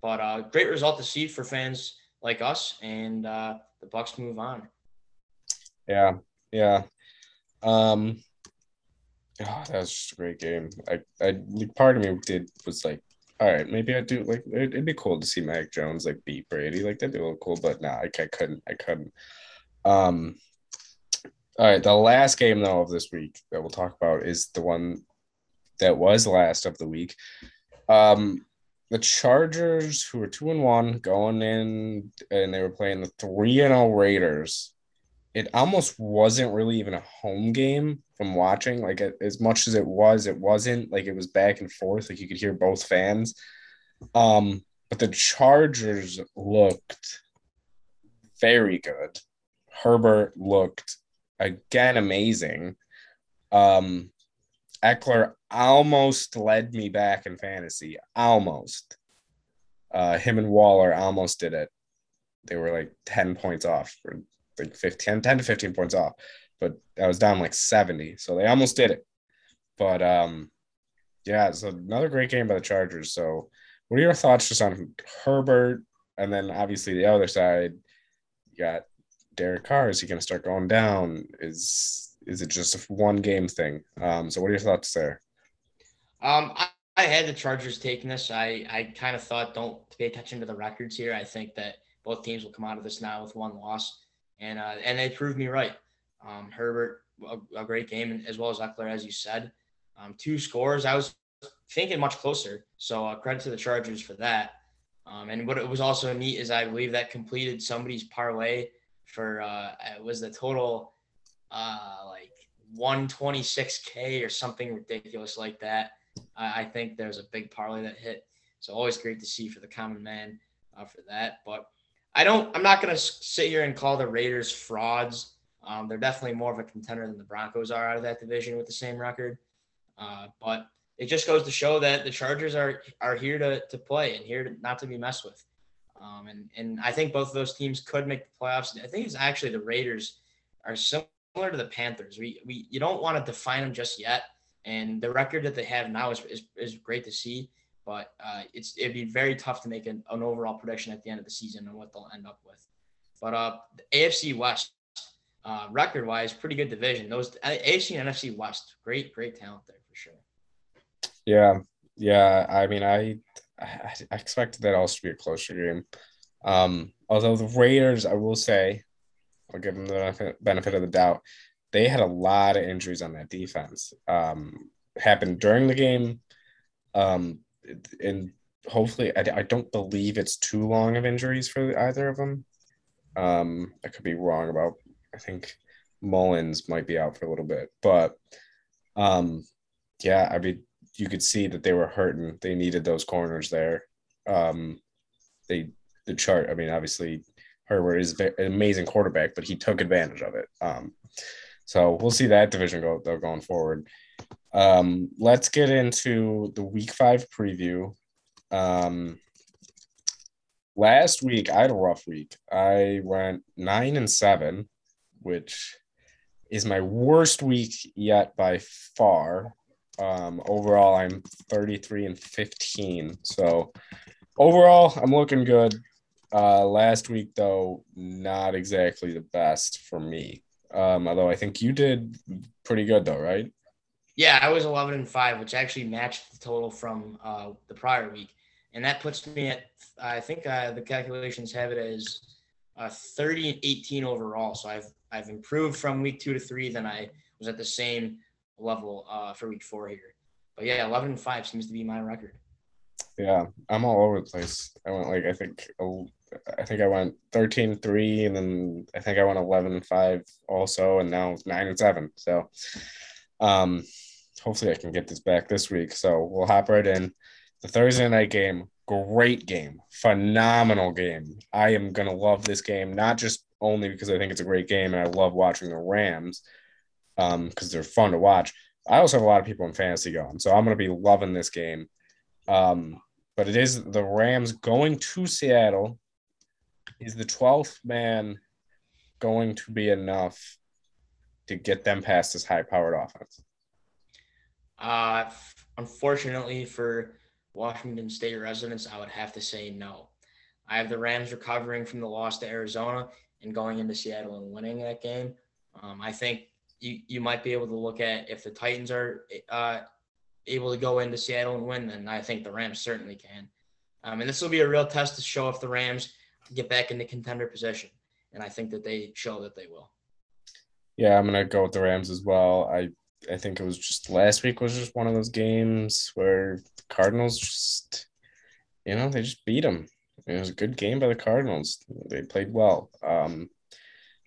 But uh, great result to see for fans like us, and uh, the Bucks move on. Yeah, yeah. Um, oh, that was just a great game. I, I, part of me did was like, all right, maybe I do like it, it'd be cool to see Mac Jones like beat Brady, like that'd be a little cool, but nah, I, I couldn't, I couldn't. Um, all right, the last game though of this week that we'll talk about is the one that was last of the week. Um, the Chargers, who were two and one going in, and they were playing the three and zero Raiders. It almost wasn't really even a home game from watching. Like, as much as it was, it wasn't. Like, it was back and forth. Like, you could hear both fans. Um, but the Chargers looked very good. Herbert looked, again, amazing. Um, Eckler almost led me back in fantasy. Almost. Uh, him and Waller almost did it. They were, like, ten points off for like fifteen, ten to fifteen points off, but I was down like seventy. So they almost did it, but um, yeah, so another great game by the Chargers. So what are your thoughts just on Herbert? And then obviously the other side, you got Derek Carr. Is he going to start going down? Is, is it just a one game thing? Um, so what are your thoughts there? Um, I, I had the Chargers taking this. I, I kind of thought, don't pay attention to the records here. I think that both teams will come out of this now with one loss. And uh, and they proved me right. Um, Herbert, a, a great game, as well as Eckler, as you said. Um, two scores. I was thinking much closer. So uh, credit to the Chargers for that. Um, and what it was also neat is I believe that completed somebody's parlay for uh, – it was the total uh, like one twenty-six K or something ridiculous like that. I, I think there's a big parlay that hit. So always great to see for the common man uh, for that. But – I don't, I'm not going to sit here and call the Raiders frauds. Um, they're definitely more of a contender than the Broncos are out of that division with the same record. Uh, but it just goes to show that the Chargers are, are here to, to play and here to, not to be messed with. Um, and, and I think both of those teams could make the playoffs. I think it's actually the Raiders are similar to the Panthers. We, we, you don't want to define them just yet. And the record that they have now is, is, is great to see. But uh, it's it'd be very tough to make an, an overall prediction at the end of the season and what they'll end up with. But uh, the A F C West, uh, record-wise, pretty good division. Those A F C and N F C West, great, great talent there for sure. Yeah, yeah. I mean, I I expected that also to be a closer game. Um, although the Raiders, I will say, I'll give them the benefit of the doubt. They had a lot of injuries on that defense. Um, happened during the game. Um, And hopefully, I, I don't believe it's too long of injuries for either of them. Um, I could be wrong about, I think Mullins might be out for a little bit. But, um, yeah, I mean, you could see that they were hurting. They needed those corners there. Um, they the chart, I mean, obviously, Herbert is an amazing quarterback, but he took advantage of it. Um, So we'll see that division go though going forward. Um, let's get into the week five preview. Um, last week, I had a rough week. I went nine and seven, which is my worst week yet by far. Um, overall, I'm thirty-three and fifteen. So overall, I'm looking good. Uh, last week, though, not exactly the best for me. Um, although I think you did pretty good, though, right? Yeah, I was eleven and five, which actually matched the total from uh, the prior week. And that puts me at, I think uh, the calculations have it as uh, thirty and eighteen overall. So I've I've improved from week two to three. Then I was at the same level uh, for week four here. But yeah, eleven and five seems to be my record. Yeah, I'm all over the place. I went like I think I think I went thirteen and three, and then I think I went eleven and five also, and now nine and seven. So um, hopefully I can get this back this week. So we'll hop right in. The Thursday night game, great game, phenomenal game. I am going to love this game, not just only because I think it's a great game and I love watching the Rams because um, they're fun to watch. I also have a lot of people in fantasy going, so I'm going to be loving this game. Um, but it is the Rams going to Seattle. Is the twelfth man going to be enough to get them past this high-powered offense? Uh, unfortunately for Washington State residents, I would have to say no. I have the Rams recovering from the loss to Arizona and going into Seattle and winning that game. Um, I think you, you might be able to look at if the Titans are uh, – able to go into Seattle and win, then I think the Rams certainly can. Um, and this will be a real test to show if the Rams get back into contender position. And I think that they show that they will. Yeah, I'm going to go with the Rams as well. I, I think it was just last week was just one of those games where the Cardinals just, you know, they just beat them. It was a good game by the Cardinals. They played well. Um,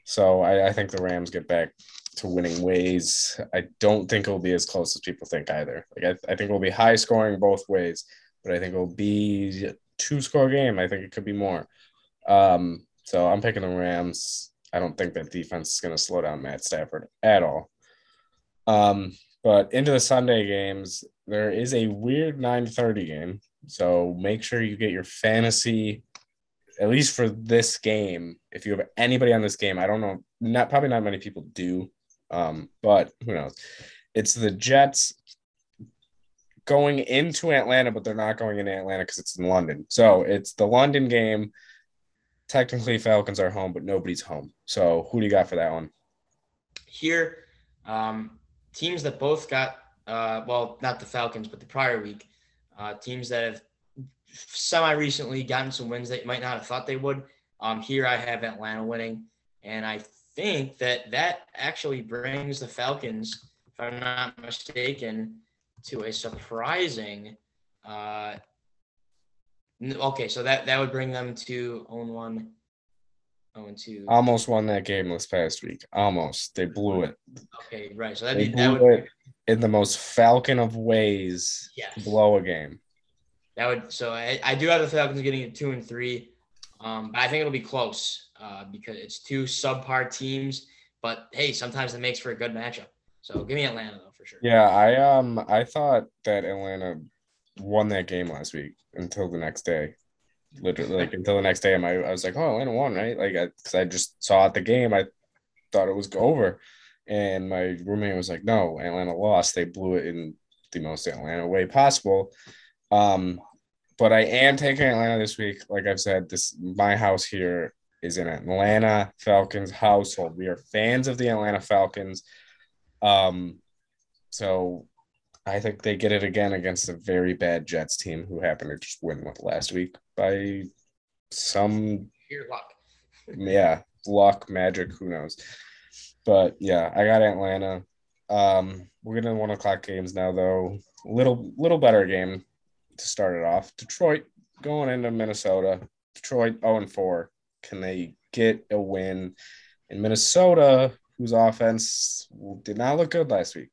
so I, I think the Rams get back to winning ways. I don't think it'll be as close as people think either. Like I, th- I think it'll be high scoring both ways, but I think it'll be a two score game. I think it could be more. Um, so I'm picking the Rams. I don't think that defense is going to slow down Matt Stafford at all. Um, but into the Sunday games, there is a weird nine thirty game. So make sure you get your fantasy, at least for this game. If you have anybody on this game, I don't know, not probably not many people do. Um, but who knows? It's the Jets going into Atlanta, but they're not going into Atlanta because it's in London. So it's the London game. Technically, Falcons are home, but nobody's home. So who do you got for that one? Here, um, teams that both got, uh, well, not the Falcons, but the prior week, uh, teams that have semi-recently gotten some wins that you might not have thought they would. Um, here I have Atlanta winning, and I think that that actually brings the Falcons, if I'm not mistaken, to a surprising uh, – okay, so that, that would bring them to oh and one, oh and two. Almost won that game this past week. Almost. They blew it. Okay, right. So that'd be, that would be – in the most Falcon of ways, yes, blow a game. That would, so I, I do have the Falcons getting a two and three, um, but I think it'll be close uh, because it's two subpar teams. But hey, sometimes it makes for a good matchup. So give me Atlanta though for sure. Yeah, I um I thought that Atlanta won that game last week until the next day, literally like until the next day. And I, I was like, oh, Atlanta won, right? Like, because I, I just saw at the game, I thought it was over, and my roommate was like, no, Atlanta lost. They blew it in the most Atlanta way possible. Um, but I am taking Atlanta this week. Like I've said, this my house here is an Atlanta Falcons household. We are fans of the Atlanta Falcons. Um, so I think they get it again against a very bad Jets team who happened to just win with last week by some sheer luck. yeah, luck, magic, who knows? But yeah, I got Atlanta. Um, we're getting one o'clock games now, though. Little little better game to start it off. Detroit going into Minnesota. Detroit oh and four. Can they get a win? And Minnesota, whose offense did not look good last week.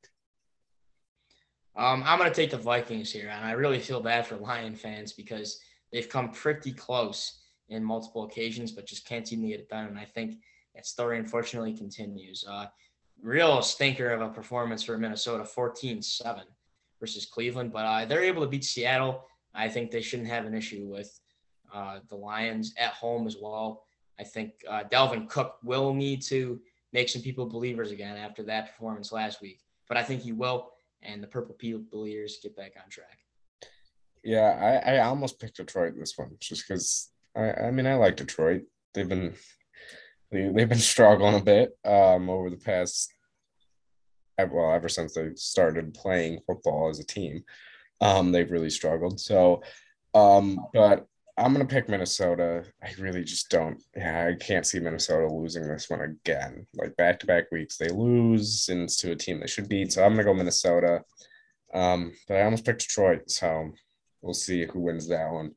Um, I'm going to take the Vikings here, and I really feel bad for Lion fans because they've come pretty close in multiple occasions but just can't seem to get it done, and I think that story unfortunately continues. Uh, real stinker of a performance for Minnesota, fourteen seven versus Cleveland. But uh, they're able to beat Seattle. I think they shouldn't have an issue with uh, the Lions at home as well. I think uh, Dalvin Cook will need to make some people believers again after that performance last week. But I think he will, and the Purple People Believers get back on track. Yeah, I, I almost picked Detroit this one just because, I, I mean, I like Detroit. They've been they, they've been struggling a bit um, over the past, well, ever since they started playing football as a team. Um, they've really struggled. So, um, but I'm going to pick Minnesota. I really just don't. Yeah, I can't see Minnesota losing this one again. Like back-to-back weeks, they lose, and it's to a team they should beat. So I'm going to go Minnesota. Um, but I almost picked Detroit, so we'll see who wins that one.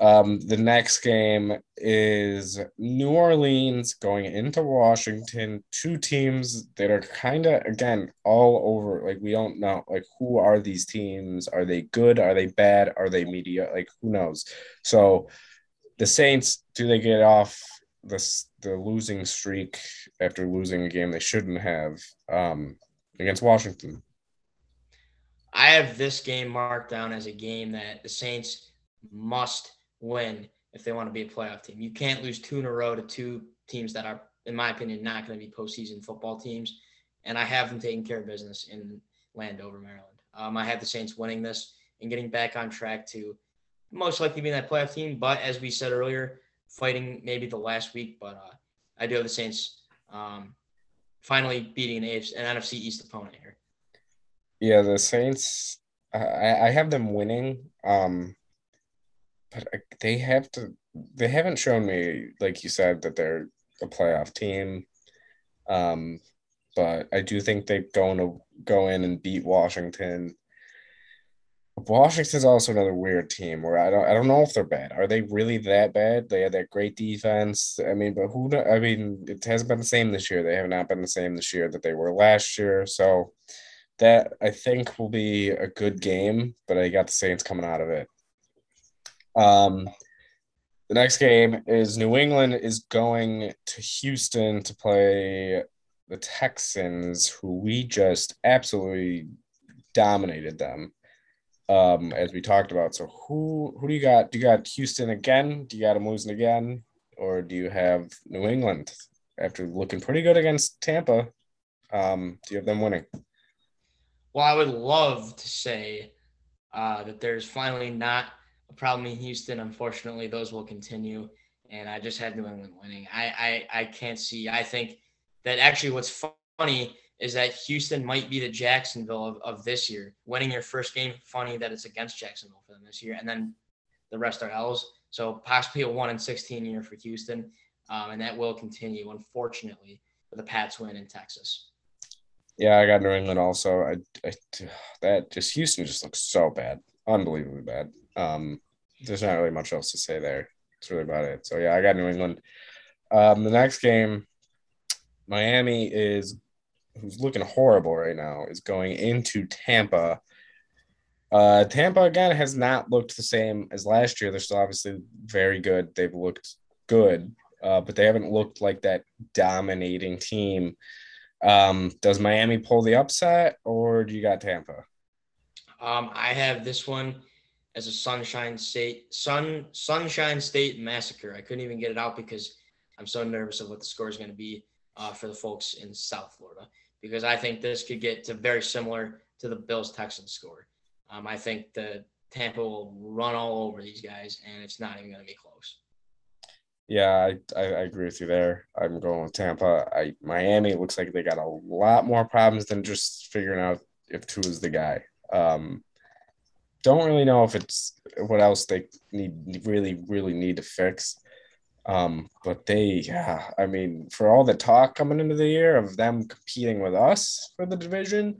Um, the next game is New Orleans going into Washington, two teams that are kind of, again, all over. Like, we don't know, like, who are these teams? Are they good? Are they bad? Are they media? Like, who knows? So the Saints, do they get off the, the losing streak after losing a game they shouldn't have um, against Washington? I have this game marked down as a game that the Saints must win if they want to be a playoff team. You can't lose two in a row to two teams that are, in my opinion, not going to be postseason football teams. And I have them taking care of business in Landover, Maryland. Um, I have the Saints winning this and getting back on track to most likely being that playoff team. But as we said earlier, fighting maybe the last week. But uh, I do have the Saints um, finally beating an, A F C, an N F C East opponent here. Yeah, the Saints, I, I have them winning, um, but they have to. They haven't shown me, like you said, that they're a playoff team. Um, but I do think they're going to go in and beat Washington. Washington's also another weird team where I don't, I don't know if they're bad. Are they really that bad? They had that great defense. I mean, but who? I mean, it hasn't been the same this year. They have not been the same this year that they were last year. So. That, I think, will be a good game, but I got the Saints coming out of it. Um, the next game is New England is going to Houston to play the Texans, who we just absolutely dominated them, um, as we talked about. So who who do you got? Do you got Houston again? Do you got them losing again? Or do you have New England after looking pretty good against Tampa? Um, do you have them winning? Well, I would love to say uh, that there's finally not a problem in Houston. Unfortunately, those will continue, and I just had New England winning. I, I, I can't see. I think that actually what's funny is that Houston might be the Jacksonville of, of this year. Winning your first game, funny that it's against Jacksonville for them this year, and then the rest are L's. So possibly a one and sixteen year for Houston, um, and that will continue, unfortunately, with the Pats win in Texas. Yeah, I got New England also. I, I that just Houston just looks so bad, unbelievably bad. Um, there's not really much else to say there. That's really about it. So yeah, I got New England. Um, the next game, Miami is, who's looking horrible right now, is going into Tampa. Uh, Tampa again has not looked the same as last year. They're still obviously very good. They've looked good, uh, but they haven't looked like that dominating team. Um, does Miami pull the upset, or do you got Tampa? Um, I have this one as a Sunshine State Sun Sunshine State massacre. I couldn't even get it out because I'm so nervous of what the score is going to be uh, for the folks in South Florida, because I think this could get to very similar to the Bills-Texans score. Um, I think the Tampa will run all over these guys, and it's not even going to be close. Yeah, I, I agree with you there. I'm going with Tampa. I Miami looks like they got a lot more problems than just figuring out if two is the guy. Um, don't really know if it's what else they need really, really need to fix. Um, but they, yeah, I mean, for all the talk coming into the year of them competing with us for the division,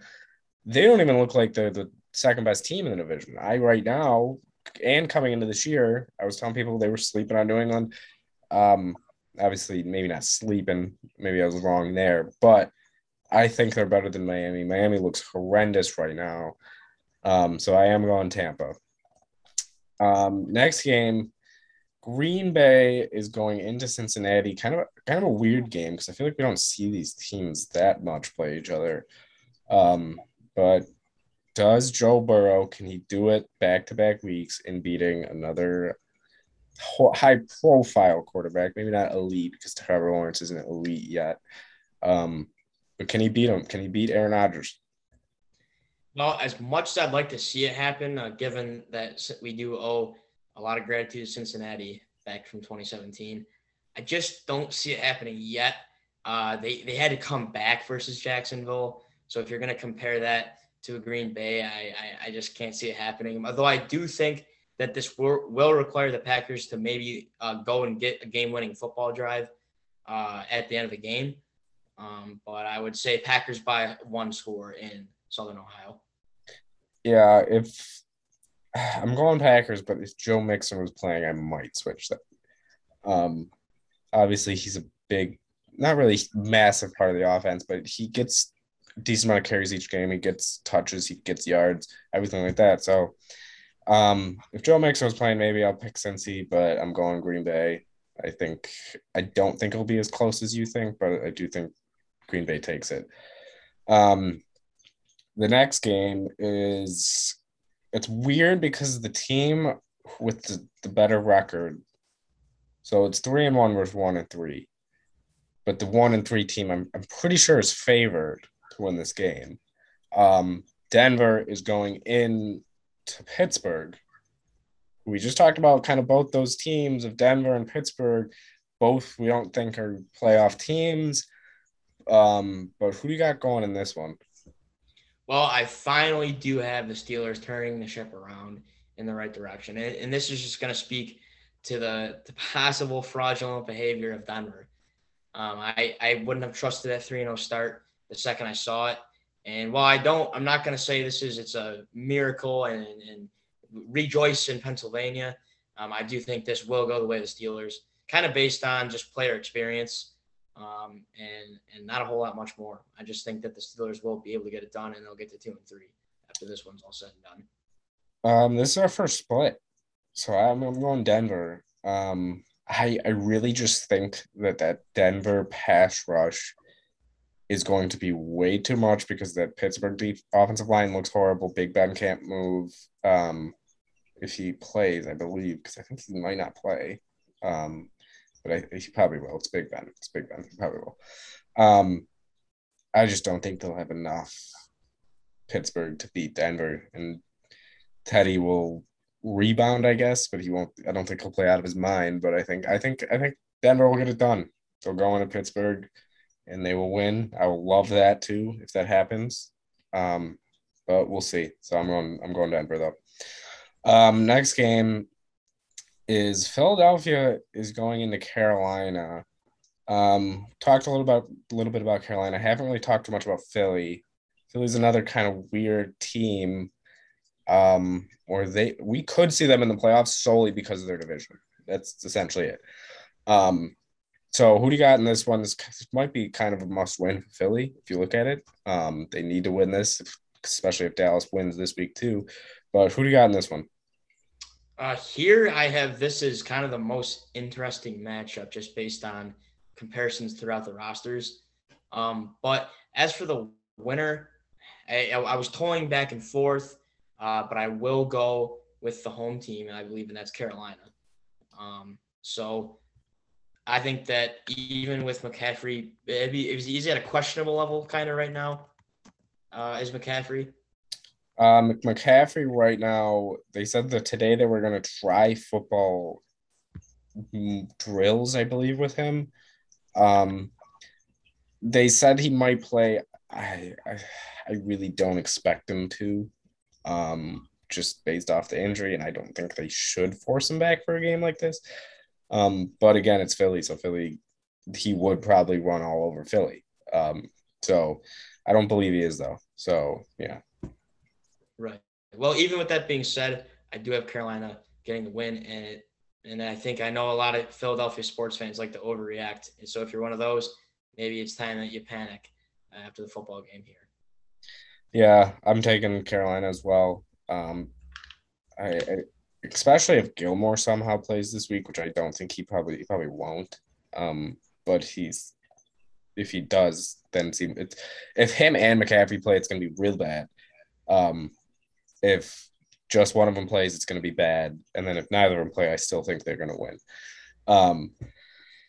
they don't even look like they're the second best team in the division. I right now, and coming into this year, I was telling people they were sleeping on New England. Um, obviously maybe not sleeping, maybe I was wrong there, but I think they're better than Miami. Miami looks horrendous right now. Um, so I am going Tampa. Um, next game Green Bay is going into Cincinnati. Kind of, kind of a weird game because I feel like we don't see these teams that much play each other. Um, but does Joe Burrow, can he do it back-to-back weeks in beating another high-profile quarterback? Maybe not elite because Trevor Lawrence isn't elite yet. Um, but can he beat him? Can he beat Aaron Rodgers? Well, as much as I'd like to see it happen, uh, given that we do owe a lot of gratitude to Cincinnati back from twenty seventeen, I just don't see it happening yet. Uh, they, they had to come back versus Jacksonville. So if you're going to compare that to Green Bay, I, I, I just can't see it happening. Although I do think that this will, will require the Packers to maybe uh, go and get a game-winning football drive uh, at the end of the game. Um, but I would say Packers by one score in Southern Ohio. Yeah, if I'm going Packers, but if Joe Mixon was playing, I might switch that. Um, obviously, he's a big, not really massive part of the offense, but he gets a decent amount of carries each game. He gets touches, he gets yards, everything like that. So um, if Joe Mixon was playing, maybe I'll pick Cincy, but I'm going Green Bay. I think I don't think it'll be as close as you think, but I do think Green Bay takes it. Um, the next game is it's weird because the team with the, the better record, so it's three and one versus one and three, but the one and three team I'm I'm pretty sure is favored to win this game. Um, Denver is going in to Pittsburgh. We just talked about kind of both those teams of Denver and Pittsburgh, both we don't think are playoff teams. Um, but who do you got going in this one? Well, I finally do have the Steelers turning the ship around in the right direction. And, and this is just going to speak to the, the possible fraudulent behavior of Denver. Um, I, I wouldn't have trusted that three and oh start the second I saw it. And while I don't, I'm not going to say this is, it's a miracle and, and rejoice in Pennsylvania. Um, I do think this will go the way of the Steelers, kind of based on just player experience. Um, and, and not a whole lot much more. I just think that the Steelers will be able to get it done and they'll get to two and three after this one's all said and done. Um, this is our first split. So I'm, I'm going Denver. Um, I, I really just think that that Denver pass rush is going to be way too much because that Pittsburgh deep offensive line looks horrible. Big Ben can't move. Um, if he plays, I believe, because I think he might not play. Um, But I, he probably will. It's Big Ben. It's Big Ben. He probably will. Um, I just don't think they'll have enough Pittsburgh to beat Denver. And Teddy will rebound, I guess, but he won't. I don't think he'll play out of his mind. But I think, I think, I think Denver will get it done. They'll go into Pittsburgh, and they will win. I will love that too if that happens. Um, but we'll see. So I'm going. I'm going Denver though. Um, next game is Philadelphia is going into Carolina. Um, talked a little about a little bit about Carolina. I haven't really talked too much about Philly. Philly's another kind of weird team. Um, or they we could see them in the playoffs solely because of their division. That's essentially it. Um, so who do you got in this one? This might be kind of a must-win for Philly if you look at it. Um, they need to win this, if, especially if Dallas wins this week too. But who do you got in this one? Uh, here I have, this is kind of the most interesting matchup just based on comparisons throughout the rosters. Um, but as for the winner, I, I was toying back and forth, uh, but I will go with the home team, and I believe, and that's Carolina. Um, so I think that even with McCaffrey, it'd be, it was easy at a questionable level kind of right now, uh, is McCaffrey. Um, McCaffrey right now, they said that today they were going to try football drills, I believe, with him. Um, they said he might play. I, I, I really don't expect him to, um, just based off the injury, and I don't think they should force him back for a game like this. Um, but again, it's Philly, so Philly, he would probably run all over Philly. Um, so I don't believe he is, though. So, yeah. Right. Well, even with that being said, I do have Carolina getting the win, and it, and I think I know a lot of Philadelphia sports fans like to overreact. And so if you're one of those, maybe it's time that you panic after the football game here. Yeah, I'm taking Carolina as well. Um, I, I especially if Gilmore somehow plays this week, which I don't think he probably he probably won't. Um, but he's if he does, then it's, it's if him and McCaffrey play, it's going to be real bad. Um, if just one of them plays, it's going to be bad. And then if neither of them play, I still think they're going to win. Um,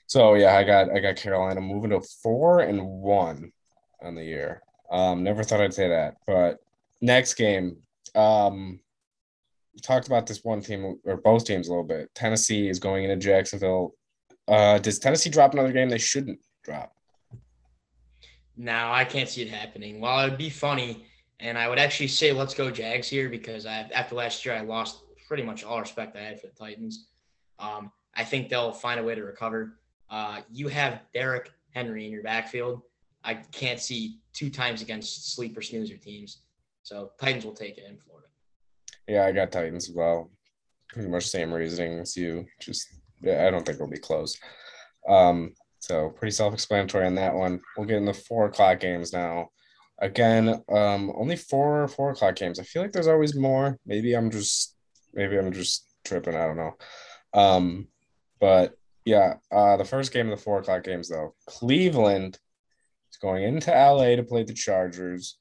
so yeah, I got I got Carolina moving to four and one on the year. Um, never thought I'd say that, but next game. Um, we talked about this one team or both teams a little bit. Tennessee is going into Jacksonville. Uh, does Tennessee drop another game they shouldn't drop? No, I can't see it happening. While it'd be funny, and I would actually say let's go Jags here because I, after last year I lost pretty much all respect I had for the Titans. Um, I think they'll find a way to recover. Uh, you have Derrick Henry in your backfield. I can't see two times against sleeper snoozer teams. So Titans will take it in Florida. Yeah, I got Titans as well. Pretty much same reasoning as you. Just yeah, I don't think it'll be close. Um, so pretty self-explanatory on that one. We'll get in the four o'clock games now. Again, um, only four four o'clock games. I feel like there's always more. Maybe I'm just maybe I'm just tripping. I don't know. Um, but yeah, uh, the first game of the four o'clock games though, Cleveland is going into L A to play the Chargers.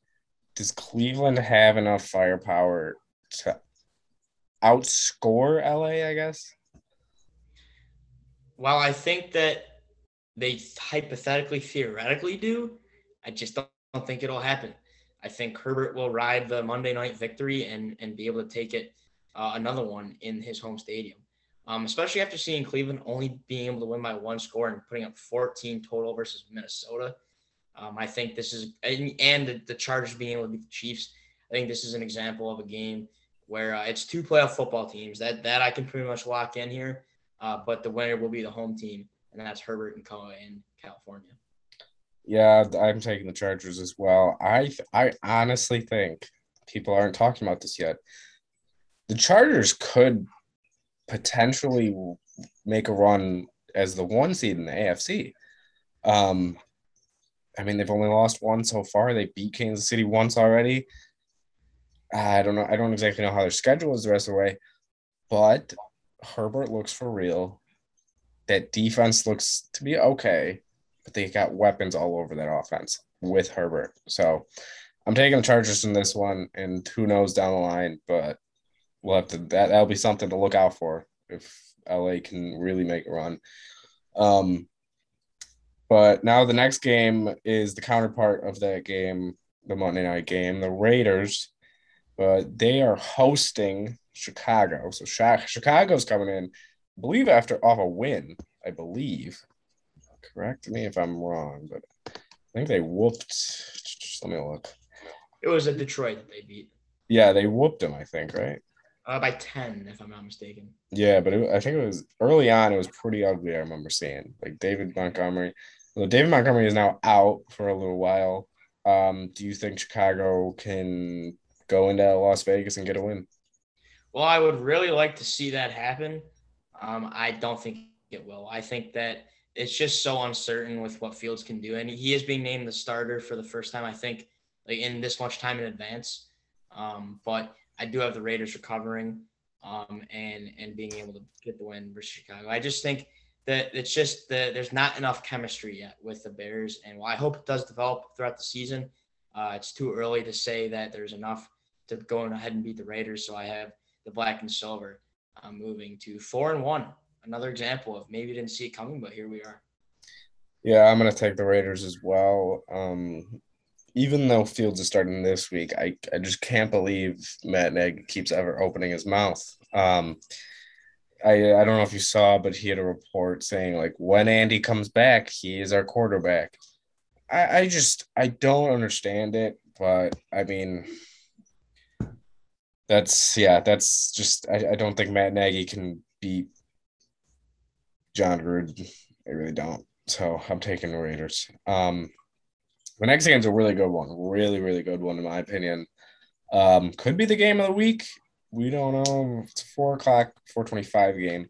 Does Cleveland have enough firepower to outscore L A, I guess? Well, I think that they hypothetically, theoretically do. I just don't, don't think it'll happen. I think Herbert will ride the Monday night victory and, and be able to take it uh, another one in his home stadium, um, especially after seeing Cleveland only being able to win by one score and putting up fourteen total versus Minnesota. Um, I think this is – and the, the Chargers being able to beat the Chiefs, I think this is an example of a game where uh, it's two playoff football teams. That that I can pretty much lock in here, uh, but the winner will be the home team, and that's Herbert and Cole in California. Yeah, I'm taking the Chargers as well. I I honestly think people aren't talking about this yet. The Chargers could potentially make a run as the one seed in the A F C. Um I mean, they've only lost one so far. They beat Kansas City once already. I don't know. I don't exactly know how their schedule is the rest of the way, but Herbert looks for real. That defense looks to be okay, but they got weapons all over that offense with Herbert. So I'm taking the Chargers in this one, and who knows down the line, but we'll have to, that, that'll be something to look out for if L A can really make a run. Um, But now the next game is the counterpart of that game, the Monday night game, the Raiders. But they are hosting Chicago. So Chicago's coming in, I believe, after off a win, I believe. Correct me if I'm wrong, but I think they whooped. Just let me look. It was at Detroit that they beat. Yeah, they whooped them, I think, right? Uh, by ten, if I'm not mistaken. Yeah, but it, I think it was early on, it was pretty ugly, I remember seeing. Like David Montgomery. Well, David Montgomery is now out for a little while. Um, do you think Chicago can go into Las Vegas and get a win? Well, I would really like to see that happen. Um, I don't think it will. I think that it's just so uncertain with what Fields can do. And he is being named the starter for the first time, I think, like in this much time in advance. Um, but I do have the Raiders recovering um, and, and being able to get the win versus Chicago. I just think – That it's just that there's not enough chemistry yet with the Bears. And while I hope it does develop throughout the season, uh, it's too early to say that there's enough to go ahead and beat the Raiders. So I have the black and silver uh, moving to four and one. Another example of maybe didn't see it coming, but here we are. Yeah, I'm going to take the Raiders as well. Um, even though Fields is starting this week, I, I just can't believe Matt Nagy keeps ever opening his mouth. Um I, I don't know if you saw, but he had a report saying, like, when Andy comes back, he is our quarterback. I, I just – I don't understand it, but, I mean, that's – yeah, that's just – I don't think Matt Nagy can beat John Gruden. I really don't. So I'm taking the Raiders. Um, the next game's a really good one, really, really good one in my opinion. Um, could be the game of the week. We don't know. It's a four o'clock, four twenty-five game.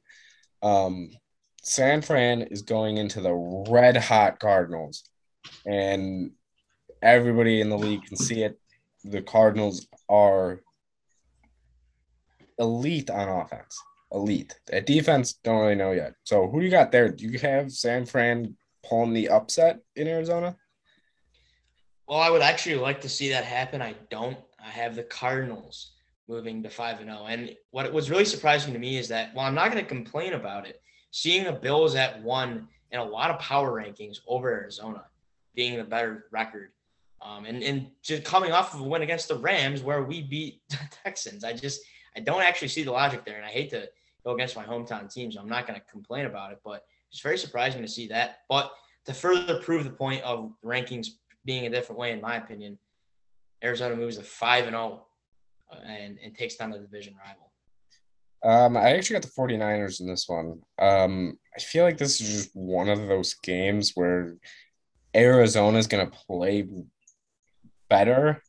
Um, San Fran is going into the red hot Cardinals, and everybody in the league can see it. The Cardinals are elite on offense. Elite. At defense, don't really know yet. So who do you got there? Do you have San Fran pulling the upset in Arizona? Well, I would actually like to see that happen. I don't. I have the Cardinals moving to five and oh. And what was really surprising to me is that, while I'm not going to complain about it, seeing the Bills at one in a lot of power rankings over Arizona being the better record, um, and, and just coming off of a win against the Rams where we beat the Texans. I just I don't actually see the logic there, and I hate to go against my hometown team, so I'm not going to complain about it, but it's very surprising to see that. But to further prove the point of rankings being a different way, in my opinion, Arizona moves to five and oh and, and takes down the division rival. Um, I actually got the forty-niners in this one. Um, I feel like this is just one of those games where Arizona is going to play better,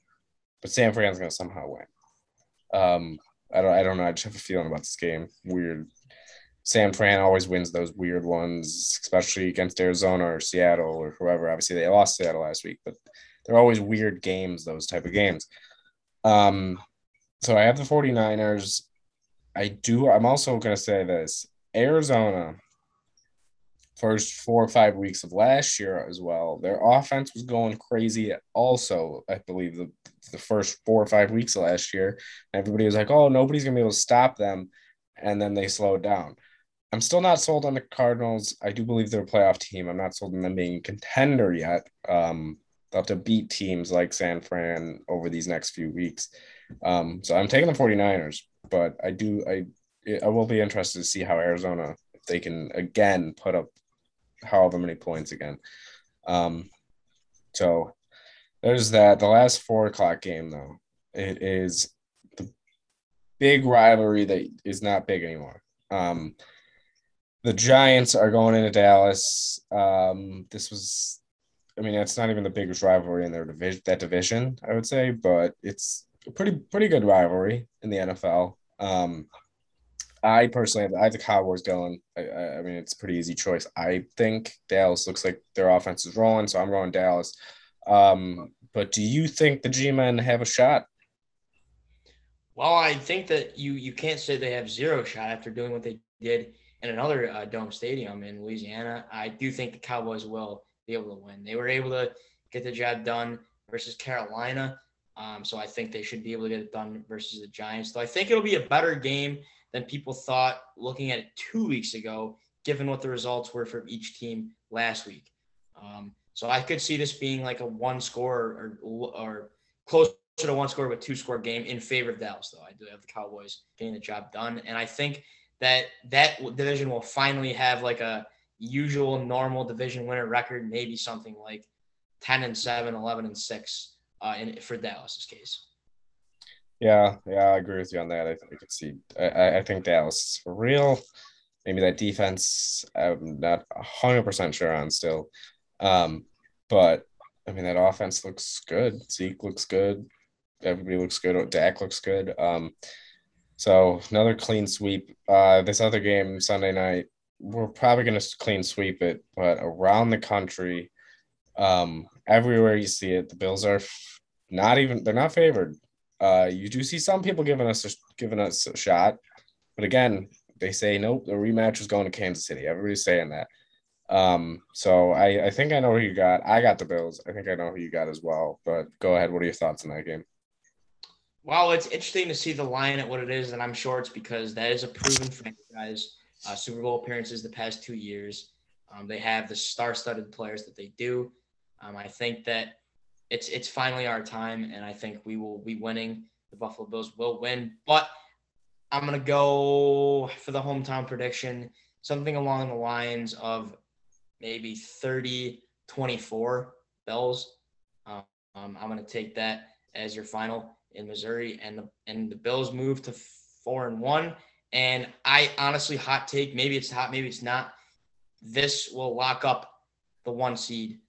but San Fran's going to somehow win. Um, I don't, I don't know. I just have a feeling about this game. Weird. San Fran always wins those weird ones, especially against Arizona or Seattle or whoever. Obviously, they lost Seattle last week, but they're always weird games, those type of games. Um, so I have the forty-niners. I do. I'm also going to say this. Arizona, first four or five weeks of last year as well, their offense was going crazy. Also, I believe the, the first four or five weeks of last year, everybody was like, oh, nobody's going to be able to stop them. And then they slowed down. I'm still not sold on the Cardinals. I do believe they're a playoff team. I'm not sold on them being a contender yet. Um, they'll have to beat teams like San Fran over these next few weeks. Um, so I'm taking the forty-niners, but I do I I will be interested to see how Arizona, if they can again put up however many points again. Um, so there's that. The last four o'clock game, though, it is the big rivalry that is not big anymore. Um, the Giants are going into Dallas. Um, this was, I mean, it's not even the biggest rivalry in their division. That division, I would say, but it's a pretty pretty good rivalry in the N F L. Um, I personally, have, I have the Cowboys going. I, I, I mean, it's a pretty easy choice. I think Dallas looks like their offense is rolling, so I'm going Dallas. Um, but do you think the G-men have a shot? Well, I think that you you can't say they have zero shot after doing what they did in another uh, dome stadium in Louisiana. I do think the Cowboys will be able to win. They were able to get the job done versus Carolina, um, so I think they should be able to get it done versus the Giants. So I think it'll be a better game than people thought looking at it two weeks ago, given what the results were for each team last week. Um, so I could see this being like a one-score or, or close to one score with two-score game in favor of Dallas, though. I do have the Cowboys getting the job done, and I think that that division will finally have like a usual normal division winner record, maybe something like ten and seven, eleven and six uh, in, for Dallas's case. Yeah, yeah, I agree with you on that. I think I could see. I, I think Dallas is for real. Maybe that defense, I'm not one hundred percent sure on still. Um, but, I mean, that offense looks good. Zeke looks good. Everybody looks good. Dak looks good. Um, so, another clean sweep. Uh, this other game, Sunday night, we're probably going to clean sweep it. But around the country, um, everywhere you see it, the Bills are not even – they're not favored. Uh, you do see some people giving us a, giving us a shot, but again, they say nope. The rematch is going to Kansas City. Everybody's saying that. Um, so I, I think I know who you got. I got the Bills. I think I know who you got as well. But go ahead. What are your thoughts on that game? Well, it's interesting to see the line at what it is, and I'm sure it's because that is a proven franchise. Uh, Super Bowl appearances the past two years. Um, they have the star-studded players that they do. Um, I think that. It's it's finally our time, and I think we will be winning. The Buffalo Bills will win, but I'm going to go for the hometown prediction, something along the lines of maybe thirty twenty-four Bills. Um, um, I'm going to take that as your final in Missouri, and the, and the Bills move to four and one. And I honestly, hot take, maybe it's hot, maybe it's not. This will lock up the one seed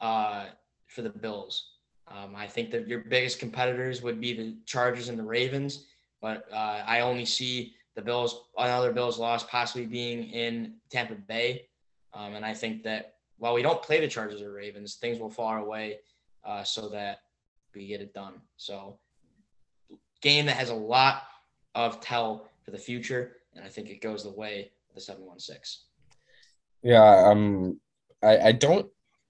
uh, for the Bills. Um, I think that your biggest competitors would be the Chargers and the Ravens, but uh, I only see the Bills, another Bills loss possibly being in Tampa Bay. Um, and I think that while we don't play the Chargers or Ravens, things will fall our way uh, so that we get it done. So game that has a lot of tell for the future. And I think it goes the way of the seven one six. Yeah, um, I, I don't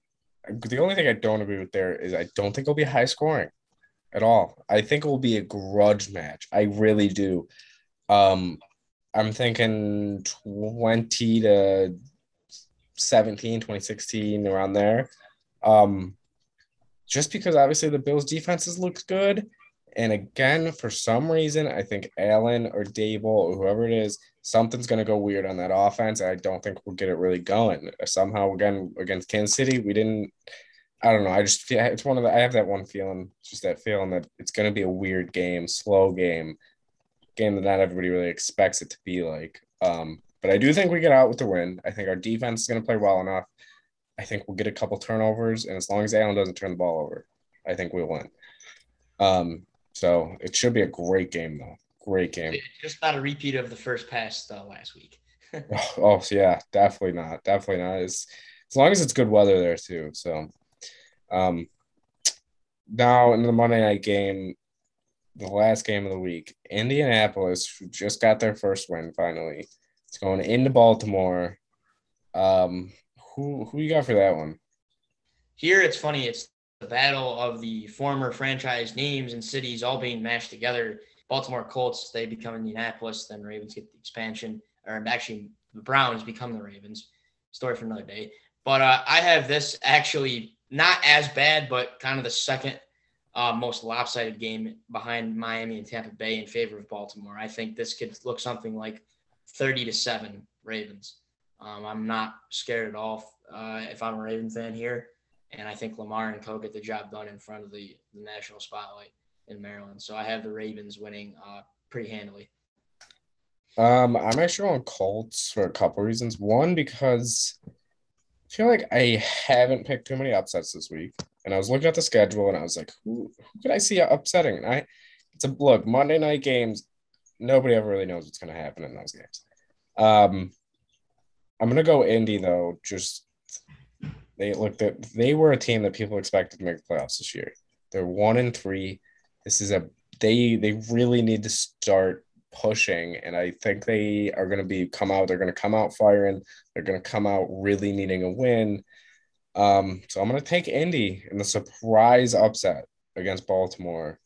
– the only thing I don't agree with there is I don't think it'll be high scoring at all. I think it will be a grudge match. I really do. Um, I'm thinking twenty to seventeen, twenty sixteen, around there. Um, just because obviously the Bills' defenses look good. And again, for some reason, I think Allen or Dable or whoever it is, something's going to go weird on that offense. And I don't think we'll get it really going. Somehow, again, against Kansas City, we didn't – I don't know. I just feel it's one of the – I have that one feeling, just that feeling that it's going to be a weird game, slow game, game that not everybody really expects it to be like. Um, but I do think we get out with the win. I think our defense is going to play well enough. I think we'll get a couple turnovers. And as long as Allen doesn't turn the ball over, I think we'll win. Um, so it should be a great game, though. Great game. Just not a repeat of the first pass uh, last week. oh, oh, yeah, definitely not. Definitely not. It's, as long as it's good weather there, too. So um, now in the Monday night game, the last game of the week, Indianapolis just got their first win, finally. It's going into Baltimore. Um, who who you got for that one? Here, it's funny. It's the battle of the former franchise names and cities all being mashed together. Baltimore Colts, they become Indianapolis, then Ravens get the expansion, or actually the Browns become the Ravens. Story for another day. But uh, I have this actually not as bad, but kind of the second uh, most lopsided game behind Miami and Tampa Bay in favor of Baltimore. I think this could look something like thirty to seven Ravens. Um, I'm not scared at all uh, if I'm a Ravens fan here. And I think Lamar and Co get the job done in front of the, the national spotlight in Maryland. So I have the Ravens winning uh, pretty handily. Um, I'm actually on Colts for a couple reasons. One, because I feel like I haven't picked too many upsets this week. And I was looking at the schedule and I was like, who, who could I see upsetting? And I, it's a look, Monday night games, nobody ever really knows what's going to happen in those games. Um, I'm going to go Indy, though. Just they looked at they were a team that people expected to make the playoffs this year. They're one and three. This is a they they really need to start pushing, and I think they are going to be come out. They're going to come out firing. They're going to come out really needing a win. Um, so I'm going to take Indy in the surprise upset against Baltimore.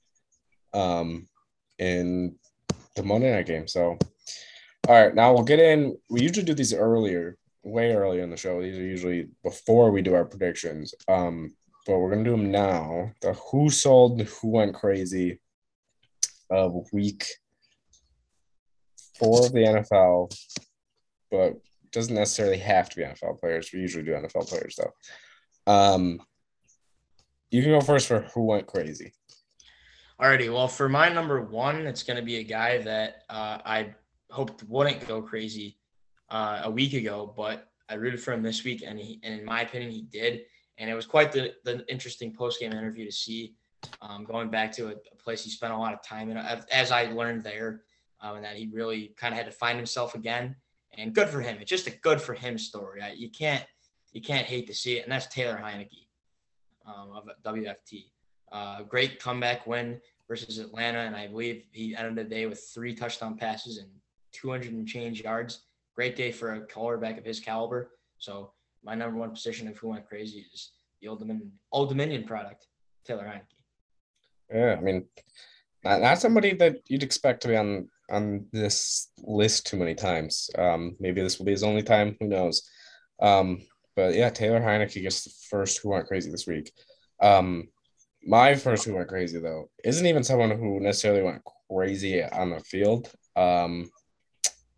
Um, in the Monday night game. So, all right, now we'll get in. We usually do these earlier, way earlier in the show. These are usually before we do our predictions. Um, but we're gonna do them now. The who sold, who went crazy of week four of the N F L, but doesn't necessarily have to be N F L players. We usually do N F L players though. Um, you can go first for who went crazy. Alrighty, well, for my number one, it's going to be a guy that uh, I hoped wouldn't go crazy uh, a week ago, but I rooted for him this week, and, he, and in my opinion, he did. And it was quite the, the interesting post-game interview to see, um, going back to a, a place he spent a lot of time in, as I learned there, um, and that he really kind of had to find himself again. And good for him. It's just a good for him story. I, you can't you can't hate to see it, and that's Taylor Heineke um, of W F T. Uh, great comeback win versus Atlanta, and I believe he ended the day with three touchdown passes and two hundred and change yards. Great day for a quarterback of his caliber. So my number one position of who went crazy is the Old Dominion, Old Dominion product, Taylor Heineke. Yeah, I mean, not, not somebody that you'd expect to be on, on this list too many times. Um, maybe this will be his only time. Who knows? Um, but, yeah, Taylor Heineke gets the first who went crazy this week. Um, My first who went crazy, though, isn't even someone who necessarily went crazy on the field. Um,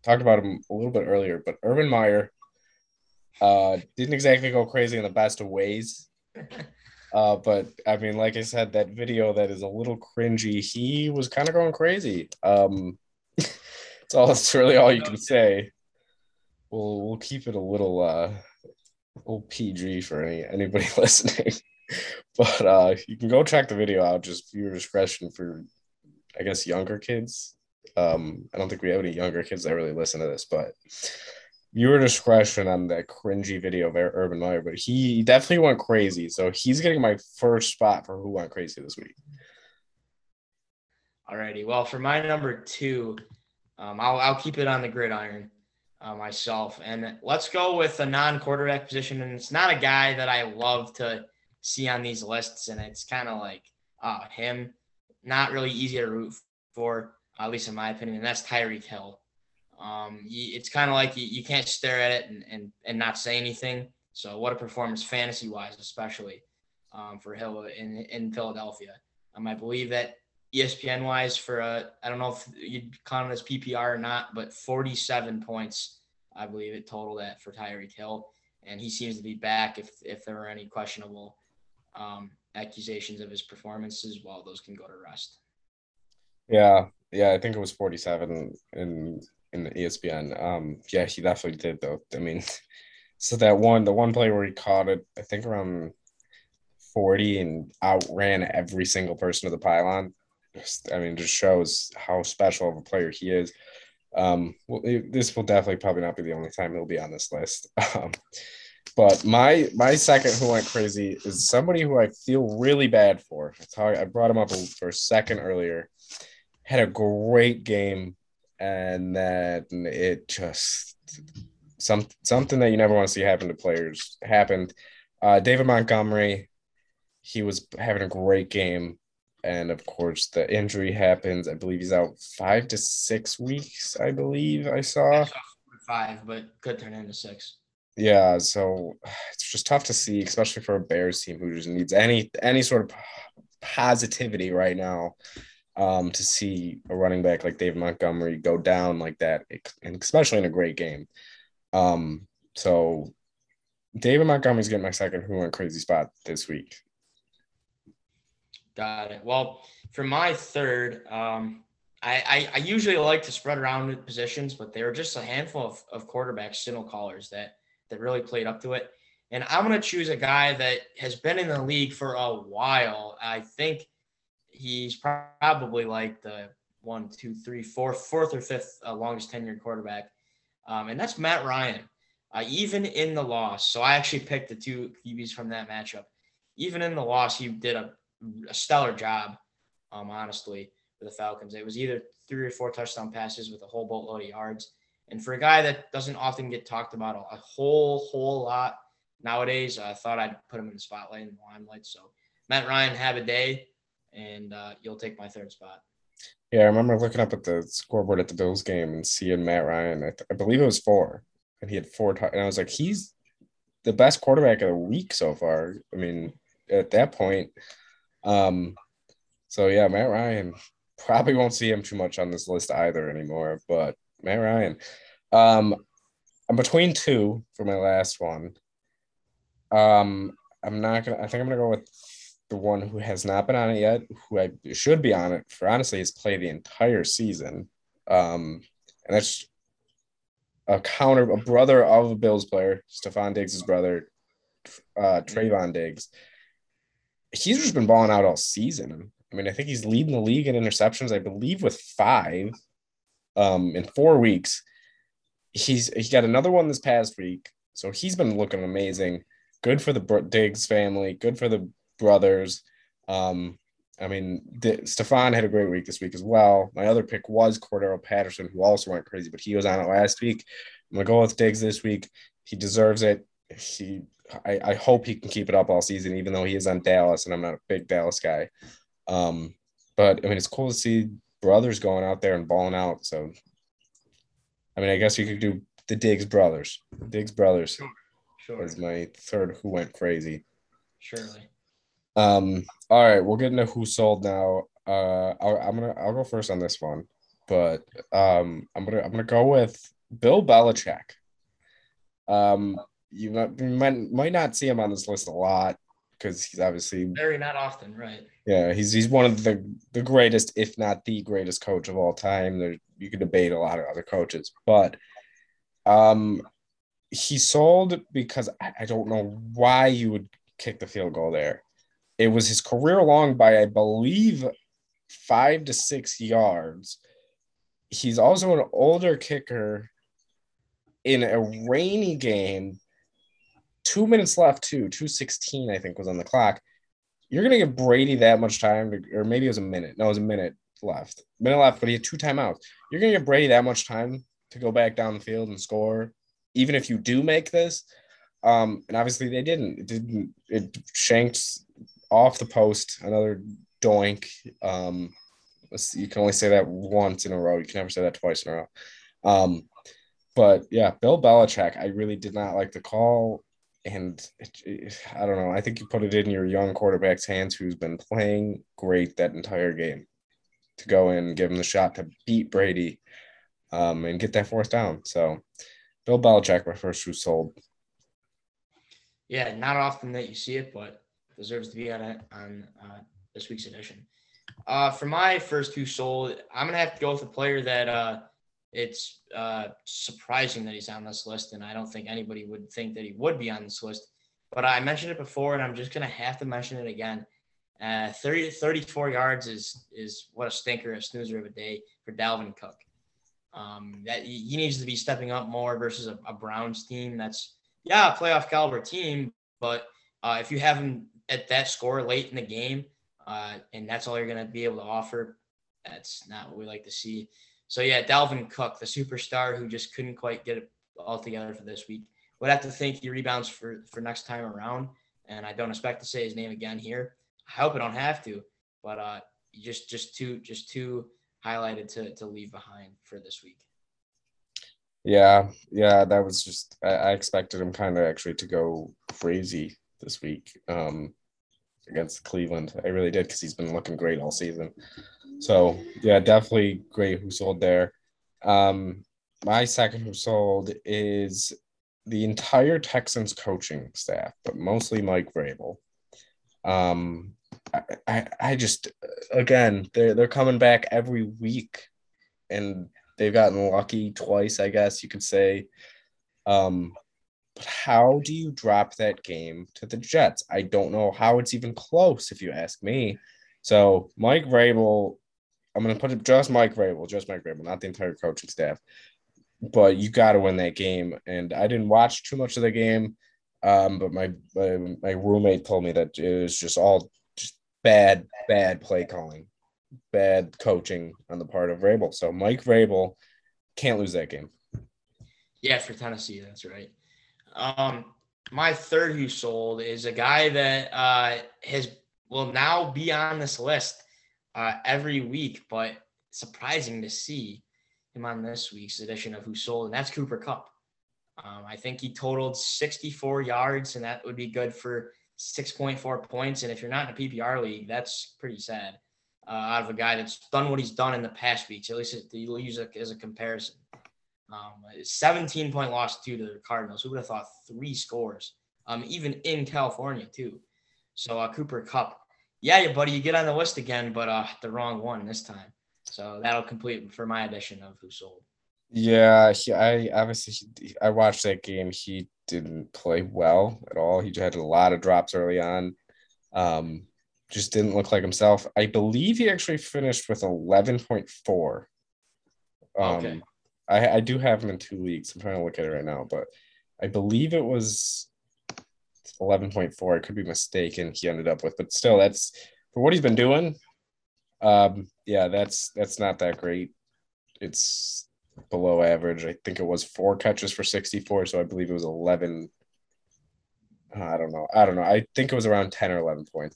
talked about him a little bit earlier, but Urban Meyer uh, didn't exactly go crazy in the best of ways. Uh, but, I mean, like I said, that video that is a little cringy, he was kind of going crazy. Um, it's all, it's really all you can say. We'll, we'll keep it a little, uh, little P G for any anybody listening. But uh, you can go check the video out just for your discretion for, I guess, younger kids. Um, I don't think we have any younger kids that really listen to this, but your discretion on that cringy video of Urban Meyer. But he definitely went crazy. So he's getting my first spot for who went crazy this week. All righty. Well, for my number two, Um, I'll, I'll keep it on the gridiron uh, myself. And let's go with a non-quarterback position. And it's not a guy that I love to see on these lists. And it's kind of like uh, him, not really easy to root for, at least in my opinion. And that's Tyreek Hill. Um, you, it's kind of like you, you can't stare at it and, and, and not say anything. So what a performance fantasy-wise, especially um, for Hill in, in Philadelphia. Um, I believe that E S P N-wise for, a, I don't know if you'd count it as P P R or not, but forty-seven points, I believe it totaled at for Tyreek Hill. And he seems to be back if if there were any questionable um, accusations of his performances. Well, those can go to rest. Yeah, yeah, I think it was forty-seven in, in the E S P N. Um, yeah, he definitely did, though. I mean, so that one, the one play where he caught it, I think around forty and outran every single person to the pylon. I mean, just shows how special of a player he is. Um, well, it, this will definitely probably not be the only time he'll be on this list. Um, but my my second who went crazy is somebody who I feel really bad for. That's how I, I brought him up for a second earlier. Had a great game, and then it just some something that you never want to see happen to players happened. Uh, David Montgomery, he was having a great game. And, of course, the injury happens. I believe he's out five to six weeks, I believe I saw. Five, but could turn into six. Yeah, so it's just tough to see, especially for a Bears team who just needs any any sort of positivity right now. Um, to see a running back like David Montgomery go down like that, and especially in a great game. Um, so David Montgomery's getting my second who went crazy spot this week. Got it. Well, for my third, um, I, I, I usually like to spread around positions, but there are just a handful of, of quarterbacks, signal callers that, that really played up to it. And I'm going to choose a guy that has been in the league for a while. I think he's probably like the one, two, three, four, fourth or fifth uh, longest tenured quarterback. Um, and that's Matt Ryan, uh, even in the loss. So I actually picked the two Q Bs from that matchup. Even in the loss, he did a a stellar job, um, honestly, for the Falcons. It was either three or four touchdown passes with a whole boatload of yards. And for a guy that doesn't often get talked about a whole, whole lot nowadays, I thought I'd put him in the spotlight and the limelight. So Matt Ryan, have a day, and uh, you'll take my third spot. Yeah, I remember looking up at the scoreboard at the Bills game and seeing Matt Ryan. I, th- I believe it was four, and he had four. T- and I was like, he's the best quarterback of the week so far. I mean, at that point – Um, so yeah, Matt Ryan, probably won't see him too much on this list either anymore, but Matt Ryan, um, I'm between two for my last one. Um, I'm not going to, I think I'm going to go with the one who has not been on it yet, who I should be on it for, honestly, has played the entire season. Um, and that's a counter, a brother of a Bills player, Stephon Diggs' brother, uh, Trayvon Diggs. He's just been balling out all season. I mean, I think he's leading the league in interceptions, I believe, with five um, in four weeks. He's he got another one this past week, so he's been looking amazing. Good for the Diggs family. Good for the brothers. Um, I mean, the, Stephon had a great week this week as well. My other pick was Cordero Patterson, who also went crazy, but he was on it last week. I'm going to go with Diggs this week. He deserves it. He I, I hope he can keep it up all season, even though he is on Dallas, and I'm not a big Dallas guy. Um, but, I mean, it's cool to see brothers going out there and balling out. So, I mean, I guess you could do the Diggs brothers. Diggs brothers sure. Sure. is my third who went crazy. Surely. Um, all right, we'll get into who sold now. Uh, I'll, I'm gonna I'll go first on this one, but um, I'm gonna I'm gonna go with Bill Belichick. Um. You might, might might not see him on this list a lot because he's obviously very not often, right? Yeah, he's he's one of the, the greatest, if not the greatest coach of all time. There you could debate a lot of other coaches, but um, he sold because I, I don't know why you would kick the field goal there. It was his career long by, I believe, five to six yards. He's also an older kicker in a rainy game. Two minutes left, too. two sixteen, I think, was on the clock. You're going to give Brady that much time, to, or maybe it was a minute. No, it was a minute left. Minute left, but he had two timeouts. You're going to give Brady that much time to go back down the field and score, even if you do make this. Um, and obviously they didn't. It didn't. It shanked off the post, another doink. Um, you can only say that once in a row. You can never say that twice in a row. Um, but, yeah, Bill Belichick, I really did not like the call. And it, it, I don't know. I think you put it in your young quarterback's hands who's been playing great that entire game to go in and give him the shot to beat Brady um, and get that fourth down. So, Bill Belichick, my first shoe sold. Yeah, not often that you see it, but deserves to be on it on uh, this week's edition. Uh, for my first two sold, I'm gonna have to go with a player that uh, it's uh, surprising that he's on this list, and I don't think anybody would think that he would be on this list. But I mentioned it before, and I'm just gonna have to mention it again. Uh, thirty, thirty-four yards is is what a stinker, a snoozer of a day for Dalvin Cook. Um, that he needs to be stepping up more versus a, a Browns team that's. Yeah, a playoff caliber team, but uh, if you have them at that score late in the game, uh, and that's all you're going to be able to offer, that's not what we like to see. So, yeah, Dalvin Cook, the superstar who just couldn't quite get it all together for this week. Would have to think he rebounds for, for next time around, and I don't expect to say his name again here. I hope I don't have to, but uh, just just too just too highlighted to to leave behind for this week. Yeah, yeah, that was just – I expected him kind of actually to go crazy this week um, against Cleveland. I really did because he's been looking great all season. So, yeah, definitely great who sold there. Um, my second who sold is the entire Texans coaching staff, but mostly Mike Vrabel. Um, I, I, I just – again, they're, they're coming back every week and – they've gotten lucky twice, I guess you could say. Um, but how do you drop that game to the Jets? I don't know how it's even close, if you ask me. So Mike Vrabel, I'm going to put it just Mike Vrabel, just Mike Vrabel, not the entire coaching staff. But you got to win that game. And I didn't watch too much of the game, um, but my, my my roommate told me that it was just all just bad, bad play calling. Bad coaching on the part of Vrabel. So Mike Vrabel can't lose that game. Yeah, for Tennessee, that's right. Um, my third who sold is a guy that uh, has will now be on this list uh, every week, but surprising to see him on this week's edition of Who Sold, and that's Cooper Kupp. Um, I think he totaled sixty-four yards, and that would be good for six point four points. And if you're not in a P P R league, that's pretty sad. Uh, out of a guy that's done what he's done in the past weeks, at least he'll use it as a comparison. Um, seventeen-point loss, too, to the Cardinals. Who would have thought three scores, um, even in California, too? So uh, Cooper Kupp. Yeah, yeah, buddy, you get on the list again, but uh, the wrong one this time. So that'll complete for my edition of Who Sold. Yeah, he, I obviously he, I watched that game. He didn't play well at all. He had a lot of drops early on. Um Just didn't look like himself. I believe he actually finished with eleven point four. Um, okay. I, I do have him in two leagues. I'm trying to look at it right now, but I believe it was eleven point four. I could be mistaken. He ended up with, but still, that's for what he's been doing. Um, yeah, that's that's not that great. It's below average. I think it was four catches for sixty-four, so I believe it was eleven. I don't know. I don't know. I think it was around ten or eleven points.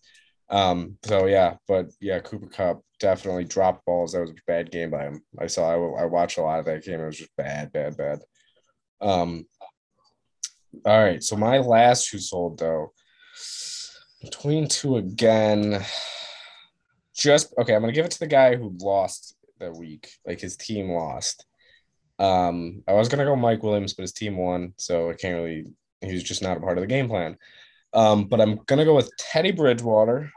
Um, so yeah, but yeah, Cooper Kupp definitely dropped balls. That was a bad game by him. I saw, I, I watched a lot of that game. It was just bad, bad, bad. Um, all right. So my last who sold though, between two again, just, okay. I'm going to give it to the guy who lost that week. Like his team lost. Um, I was going to go Mike Williams, but his team won. So I can't really, he was just not a part of the game plan. Um, but I'm going to go with Teddy Bridgewater.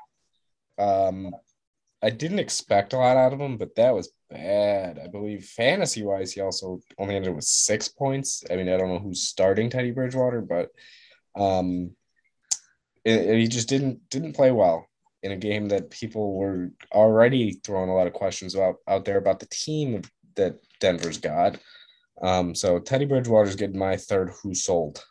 Um, I didn't expect a lot out of him, but that was bad. I believe fantasy-wise, he also only ended with six points. I mean, I don't know who's starting Teddy Bridgewater, but um, it, it, he just didn't didn't play well in a game that people were already throwing a lot of questions out, out there about the team that Denver's got. Um, so Teddy Bridgewater's getting my third who sold.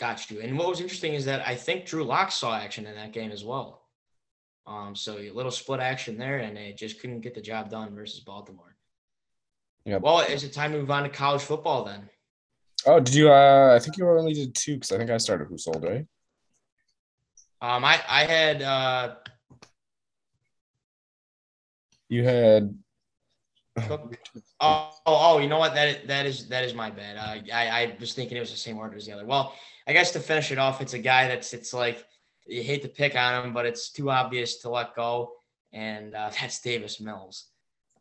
Got you. And what was interesting is that I think Drew Lock saw action in that game as well. Um, so a little split action there, and they just couldn't get the job done versus Baltimore. Yep. Well, is it time to move on to college football then? Oh, did you uh, – I think you only did two because I think I started Who Sold, right? Um, I, I had uh, – You had – Oh, oh, oh, you know what? That that is that is my bad. Uh, I I was thinking it was the same order as the other. Well, I guess to finish it off, it's a guy that's it's like you hate to pick on him, but it's too obvious to let go, and uh, that's Davis Mills.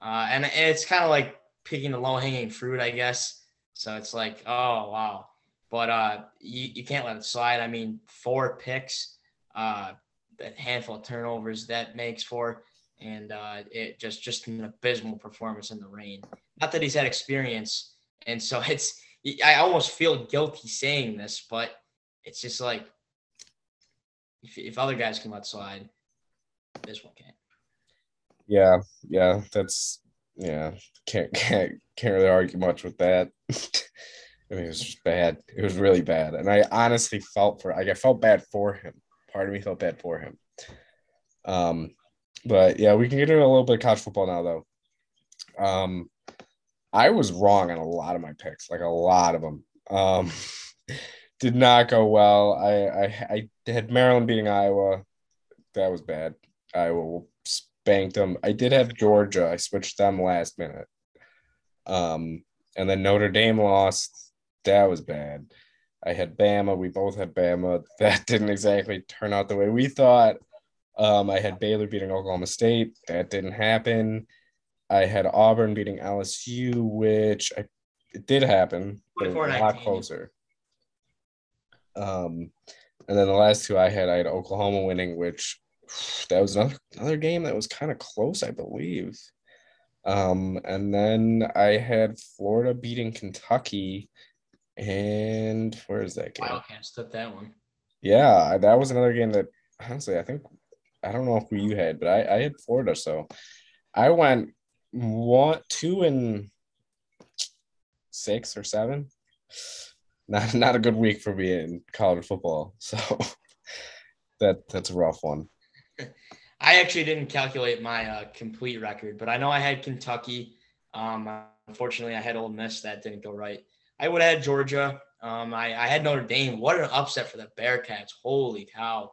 Uh, and it's kind of like picking the low hanging fruit, I guess. So it's like, oh wow, but uh, you you can't let it slide. I mean, four picks, uh, a handful of turnovers, that makes four. And uh, it just, just an abysmal performance in the rain. Not that he's had experience. And so it's, I almost feel guilty saying this, but it's just like, if, if other guys can let slide, this one can't. Yeah. Yeah. That's, yeah. Can't, can't, can't really argue much with that. I mean, it was just bad. It was really bad. And I honestly felt for, like, I felt bad for him. Part of me felt bad for him. Um, But, yeah, we can get into a little bit of college football now, though. Um, I was wrong on a lot of my picks, like a lot of them. Um, did not go well. I, I, I had Maryland beating Iowa. That was bad. Iowa spanked them. I did have Georgia. I switched them last minute. Um, and then Notre Dame lost. That was bad. I had Bama. We both had Bama. That didn't exactly turn out the way we thought. Um, I had Baylor beating Oklahoma State. That didn't happen. I had Auburn beating L S U, which I, it did happen, but it was a lot closer. Um, and then the last two I had, I had Oklahoma winning, which that was another, another game that was kind of close, I believe. Um, and then I had Florida beating Kentucky. And where is that game? Wildcats took that one. Yeah, that was another game that, honestly, I think – I don't know who you had, but I, I had Florida, so I went one, two, and six or seven. Not not a good week for me in college football, so that that's a rough one. I actually didn't calculate my uh, complete record, but I know I had Kentucky. Um, unfortunately, I had Ole Miss. That didn't go right. I would have had Georgia. Um, I, I had Notre Dame. What an upset for the Bearcats. Holy cow.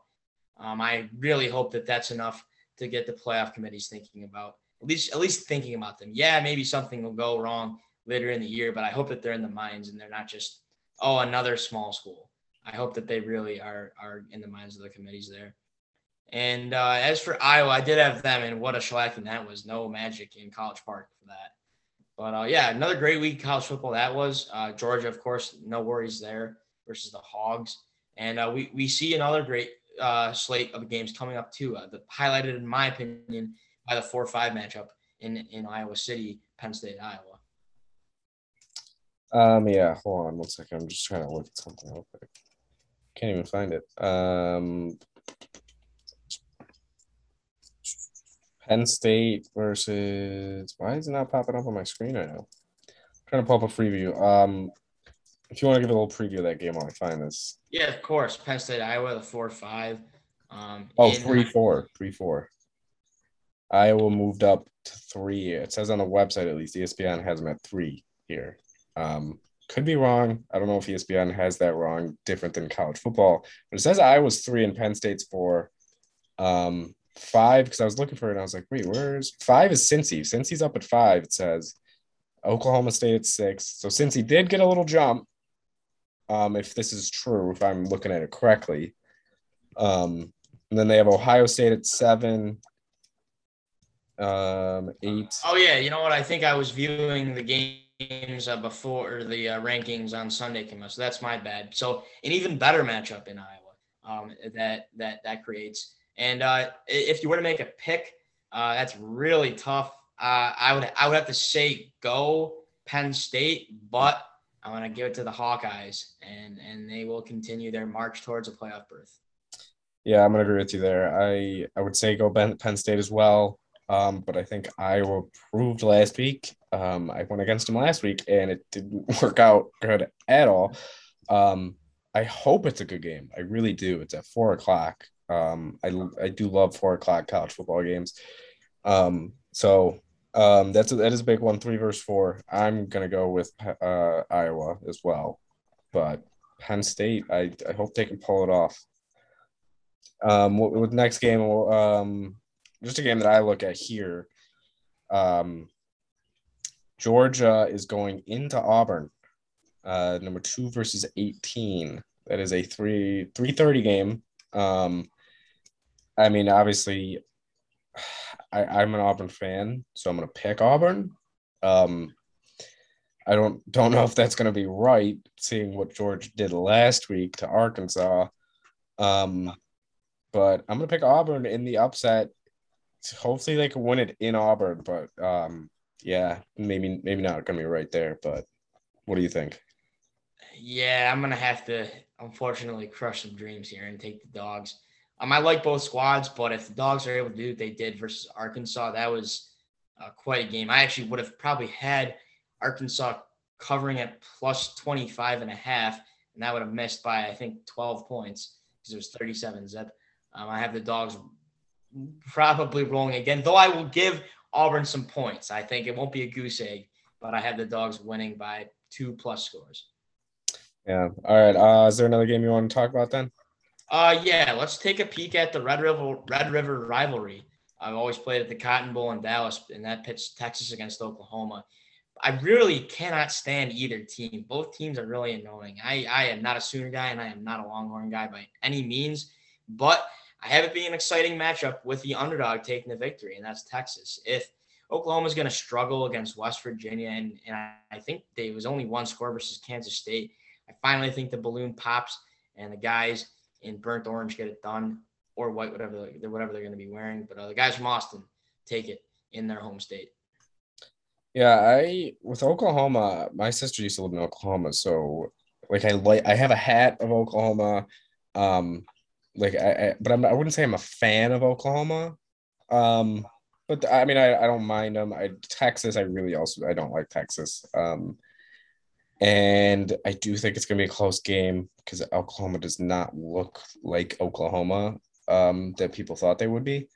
Um, I really hope that that's enough to get the playoff committees thinking about at least, at least thinking about them. Yeah, maybe something will go wrong later in the year, but I hope that they're in the minds and they're not just, oh, another small school. I hope that they really are, are in the minds of the committees there. And uh, as for Iowa, I did have them, and what a shellacking that was. No magic in College Park for that. But uh, yeah, another great week college football that was. Uh, Georgia, of course, no worries there versus the Hogs. And uh, we we see another great Uh, slate of games coming up too. Uh, the highlighted, in my opinion, by the four five matchup in in Iowa City, Penn State, Iowa. Um. Yeah. Hold on one second. I'm just trying to look at something real quick. Can't even find it. Um. Penn State versus. Why is it not popping up on my screen right now? I'm trying to pop up a preview. Um. If you want to give a little preview of that game while I find this. Yeah, of course. Penn State, Iowa, the four five. Um, oh, three four. three four. Iowa moved up to three. It says on the website, at least, E S P N has them at three here. Um, could be wrong. I don't know if E S P N has that wrong, different than college football. But it says Iowa's three and Penn State's four. Um, five, because I was looking for it, and I was like, wait, where's – five is Cincy. Cincy's up at five, it says. Oklahoma State at six. So Cincy did get a little jump. Um, if this is true, if I'm looking at it correctly. Um, and then they have Ohio State at seven, um, eight. Oh, yeah. You know what? I think I was viewing the games uh, before the uh, rankings on Sunday came out, so that's my bad. So an even better matchup in Iowa um, that that that creates. And uh, if you were to make a pick, uh, that's really tough. Uh, I would I would have to say go Penn State, but – I want to give it to the Hawkeyes, and and they will continue their march towards a playoff berth. Yeah, I'm going to agree with you there. I, I would say go Penn State as well, um, but I think Iowa proved last week. Um, I went against them last week, and it didn't work out good at all. Um, I hope it's a good game. I really do. It's at four o'clock. Um, I I do love four o'clock college football games. Um, so um, that's a, that is a big one. Three versus four. I'm gonna go with uh, Iowa as well, but Penn State. I, I hope they can pull it off. Um, with, with next game, um, just a game that I look at here. Um, Georgia is going into Auburn. Uh, number two versus eighteen. That is a three three thirty game. Um, I mean, obviously, I, I'm an Auburn fan, so I'm gonna pick Auburn. Um, I don't don't know if that's gonna be right, seeing what Georgia did last week to Arkansas. Um, but I'm gonna pick Auburn in the upset. Hopefully, they can win it in Auburn. But um, yeah, maybe maybe not gonna be right there. But what do you think? Yeah, I'm going to have to, unfortunately, crush some dreams here and take the dogs. Um, I like both squads, but if the dogs are able to do what they did versus Arkansas, that was uh, quite a game. I actually would have probably had Arkansas covering at plus twenty-five and a half, and that would have missed by, I think, twelve points because it was thirty-seven zip. Um, I have the dogs probably rolling again, though I will give Auburn some points. I think it won't be a goose egg, but I have the dogs winning by two plus scores. Yeah. All right. Uh, is there another game you want to talk about then? Uh, yeah. Let's take a peek at the Red River Red River rivalry. I've always played at the Cotton Bowl in Dallas, and that pitched Texas against Oklahoma. I really cannot stand either team. Both teams are really annoying. I, I am not a Sooner guy, and I am not a Longhorn guy by any means, but I have it being an exciting matchup with the underdog taking the victory, and that's Texas. If Oklahoma's going to struggle against West Virginia, and, and I, I think there was only one score versus Kansas State. I finally think the balloon pops and the guys in burnt orange get it done, or white, whatever they're, whatever they're going to be wearing. But uh, the guys from Austin take it in their home state. Yeah, I with Oklahoma, my sister used to live in Oklahoma, so like I like I have a hat of Oklahoma, um, like I, I but I'm, I wouldn't say I'm a fan of Oklahoma. Um, But I mean, I, I don't mind them. I Texas, I really also I don't like Texas. Um, and I do think it's gonna be a close game because Oklahoma does not look like Oklahoma um, that people thought they would be.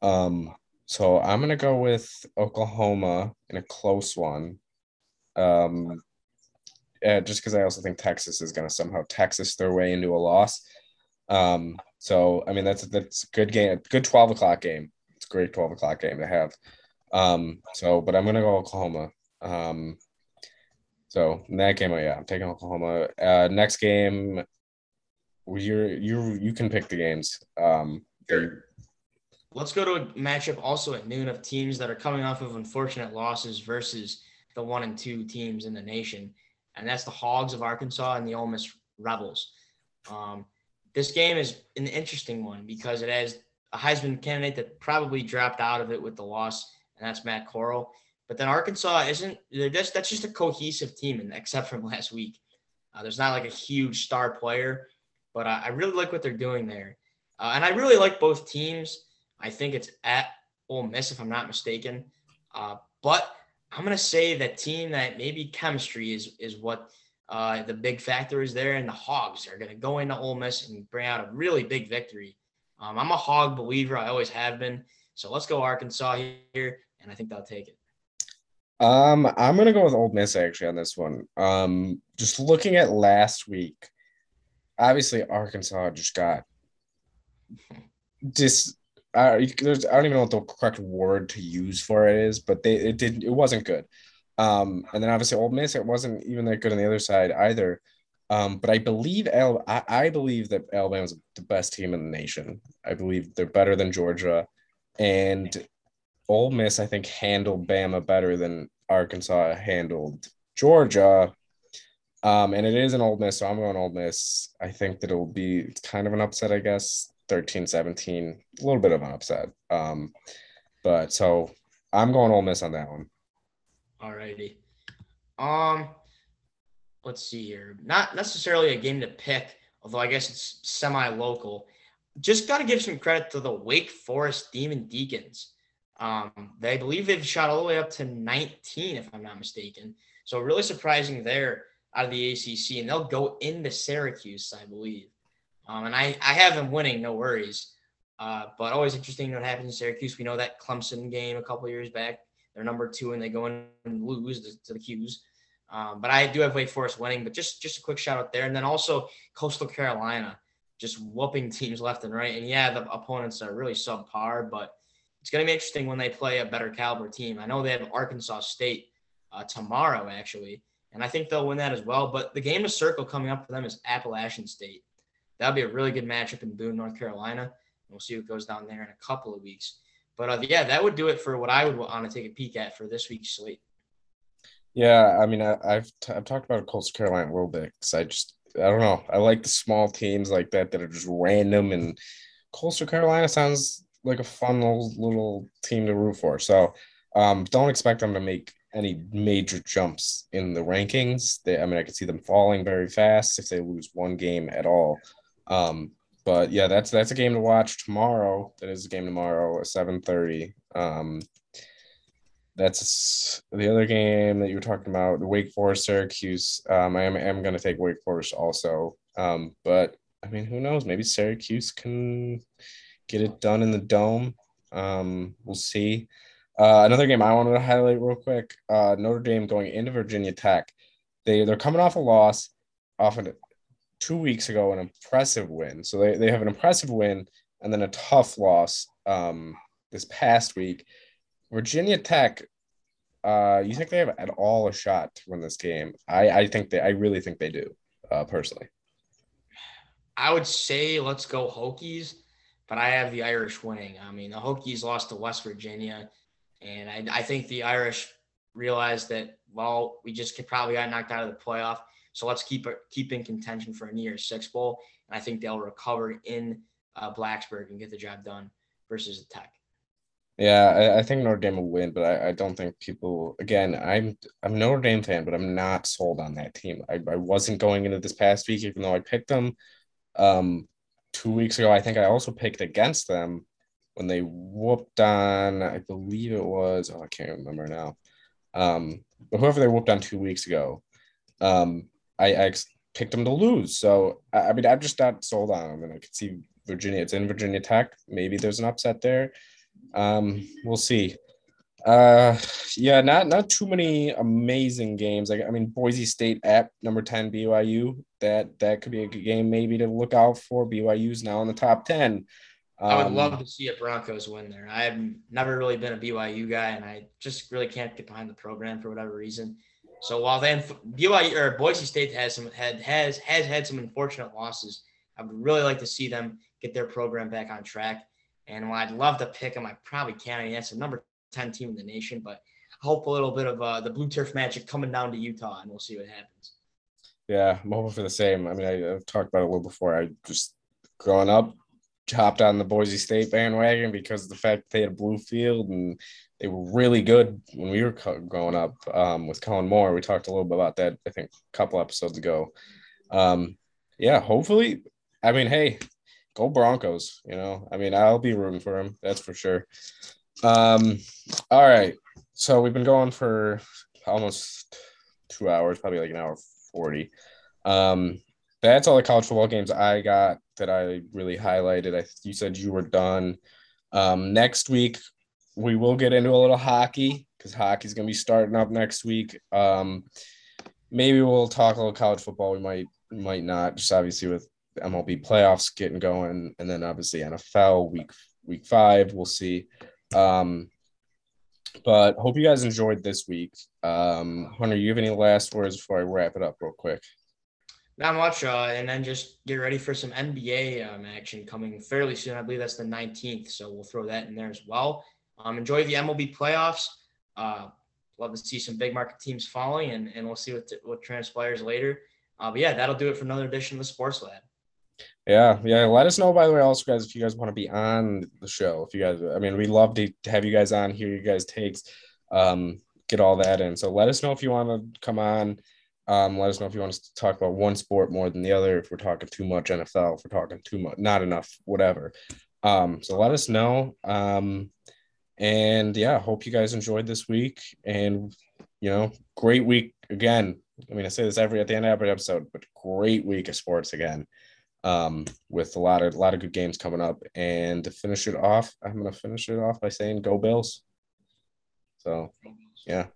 Um, so I'm gonna go with Oklahoma in a close one. Um, uh, just because I also think Texas is gonna somehow Texas their way into a loss. Um, so I mean that's that's a good game, a good twelve o'clock game. Great twelve o'clock game to have. Um, so, but I'm going to go Oklahoma. Um, so in that game, yeah, I'm taking Oklahoma. Uh, next game, you you you can pick the games. Um, Let's go to a matchup also at noon of teams that are coming off of unfortunate losses versus the one and two teams in the nation, and that's the Hogs of Arkansas and the Ole Miss Rebels. Um, this game is an interesting one because it has a Heisman candidate that probably dropped out of it with the loss, and that's Matt Corral. But then Arkansas isn't – they're just that's just a cohesive team, except from last week. Uh, there's not like a huge star player, but I, I really like what they're doing there. Uh, and I really like both teams. I think it's at Ole Miss, if I'm not mistaken. Uh, but I'm going to say that team that maybe chemistry is is what uh, the big factor is there, and the Hogs are going to go into Ole Miss and bring out a really big victory. Um, I'm a Hog believer. I always have been. So let's go Arkansas here, and I think they'll take it. Um, I'm going to go with Ole Miss, actually, on this one. Um, just looking at last week, obviously Arkansas just got dis- – uh, there's, I don't even know what the correct word to use for it is, but they it didn't it wasn't good. Um, and then obviously Ole Miss, it wasn't even that good on the other side either. Um, but I believe Al- I, I believe that Alabama's the best team in the nation. I believe they're better than Georgia, and Ole Miss I think handled Bama better than Arkansas handled Georgia. Um, and it is an Ole Miss, so I'm going Ole Miss. I think that it will be kind of an upset, I guess, thirteen seventeen, a little bit of an upset. Um, but so I'm going Ole Miss on that one. All righty. Um. Let's see here. Not necessarily a game to pick, although I guess it's semi-local. Just got to give some credit to the Wake Forest Demon Deacons. Um, they believe they've shot all the way up to nineteen, if I'm not mistaken. So really surprising there. out of the A C C, and they'll go into Syracuse, I believe. Um, and I, I have them winning, no worries. Uh, but always interesting what happens in Syracuse. We know that Clemson game a couple of years back, they're number two, and they go in and lose to, to the Qs. Um, but I do have Wake Forest winning, but just, just a quick shout out there. And then also Coastal Carolina, just whooping teams left and right. And yeah, the opponents are really subpar, but it's going to be interesting when they play a better caliber team. I know they have Arkansas State uh, tomorrow, actually, and I think they'll win that as well. But the game to circle coming up for them is Appalachian State. That'll be a really good matchup in Boone, North Carolina. And we'll see what goes down there in a couple of weeks. But uh, yeah, that would do it for what I would want to take a peek at for this week's slate. Yeah, I mean, I, I've t- I've talked about Coastal Carolina a little bit because I just I don't know. I like the small teams like that that are just random, and Coastal Carolina sounds like a fun little, little team to root for. So um, don't expect them to make any major jumps in the rankings. They, I mean, I could see them falling very fast if they lose one game at all. Um, but yeah, that's that's a game to watch tomorrow. That is a game tomorrow at seven thirty. Um, that's the other game that you were talking about, the Wake Forest Syracuse. Um, I am, am going to take Wake Forest also. Um, but I mean, who knows? Maybe Syracuse can get it done in the dome. Um, we'll see. Uh, another game I wanted to highlight real quick, uh, Notre Dame going into Virginia Tech. They, they're coming off a loss off of two weeks ago, an impressive win. So they, they have an impressive win and then a tough loss um, this past week. Virginia Tech, uh, you think they have at all a shot to win this game? I, I think they, I really think they do, uh, personally. I would say let's go Hokies, but I have the Irish winning. I mean, the Hokies lost to West Virginia. And I, I think the Irish realized that, well, we just could probably got knocked out of the playoff, so let's keep keep in contention for a New Year's Six Bowl. And I think they'll recover in uh, Blacksburg and get the job done versus the Tech. Yeah, I, I think Notre Dame will win, but I, I don't think people – again, I'm I'm a Notre Dame fan, but I'm not sold on that team. I, I wasn't going into this past week, even though I picked them. Um, two weeks ago, I think I also picked against them. When they whooped on, I believe it was, oh, I can't remember now. Um, but whoever they whooped on two weeks ago, um, I, I picked them to lose. So, I, I mean, I'm just not sold on them. And I could see Virginia, it's in Virginia Tech. Maybe there's an upset there. Um, we'll see. Uh, yeah, not not too many amazing games. Like, I mean, Boise State at number ten, B Y U. That, that could be a good game maybe to look out for. B Y U's now in the top ten. I would love to see a Broncos win there. I've never really been a B Y U guy, and I just really can't get behind the program for whatever reason. So while then B Y U or Boise State has some had has has had some unfortunate losses, I would really like to see them get their program back on track. And while I'd love to pick them, I probably can't. I mean, that's the number ten team in the nation, but I hope a little bit of uh, the blue turf magic coming down to Utah, and we'll see what happens. Yeah, I'm hoping for the same. I mean, I, I've talked about it a little before. I just growing up. Hopped on the Boise State bandwagon because of the fact that they had a blue field and they were really good when we were co- growing up um, with Colin Moore. We talked a little bit about that, I think, a couple episodes ago. Um, yeah, hopefully. I mean, hey, go Broncos, you know. I mean, I'll be rooting for them, that's for sure. Um, all right. So we've been going for almost two hours, probably like an hour forty. Um, that's all the college football games I got that I really highlighted. I you said you were done. Um, next week, we will get into a little hockey because hockey's going to be starting up next week. Um, maybe we'll talk a little college football. We might, might not, just obviously with M L B playoffs getting going. And then obviously N F L week, week five, we'll see. Um, but hope you guys enjoyed this week. Um, Hunter, you have any last words before I wrap it up real quick? Not much, uh, and then just get ready for some N B A um, action coming fairly soon. I believe that's the nineteenth, so we'll throw that in there as well. Um, enjoy the M L B playoffs. Uh, love to see some big market teams falling, and, and we'll see what what transpires later. Uh, but, yeah, that'll do it for another edition of the Sports Lab. Yeah, yeah. Let us know, by the way, also, guys, if you guys want to be on the show. If you guys, I mean, we love to have you guys on, hear you guys' takes, um, get all that in. So let us know if you want to come on. Um, let us know if you want us to talk about one sport more than the other, if we're talking too much N F L, if we're talking too much, not enough, whatever. Um, so let us know. Um, and, yeah, hope you guys enjoyed this week. And, you know, great week again. I mean, I say this every at the end of every episode, but great week of sports again, um, with a lot of a lot of good games coming up. And to finish it off, I'm gonna finish it off by saying, "Go Bills!" So, yeah.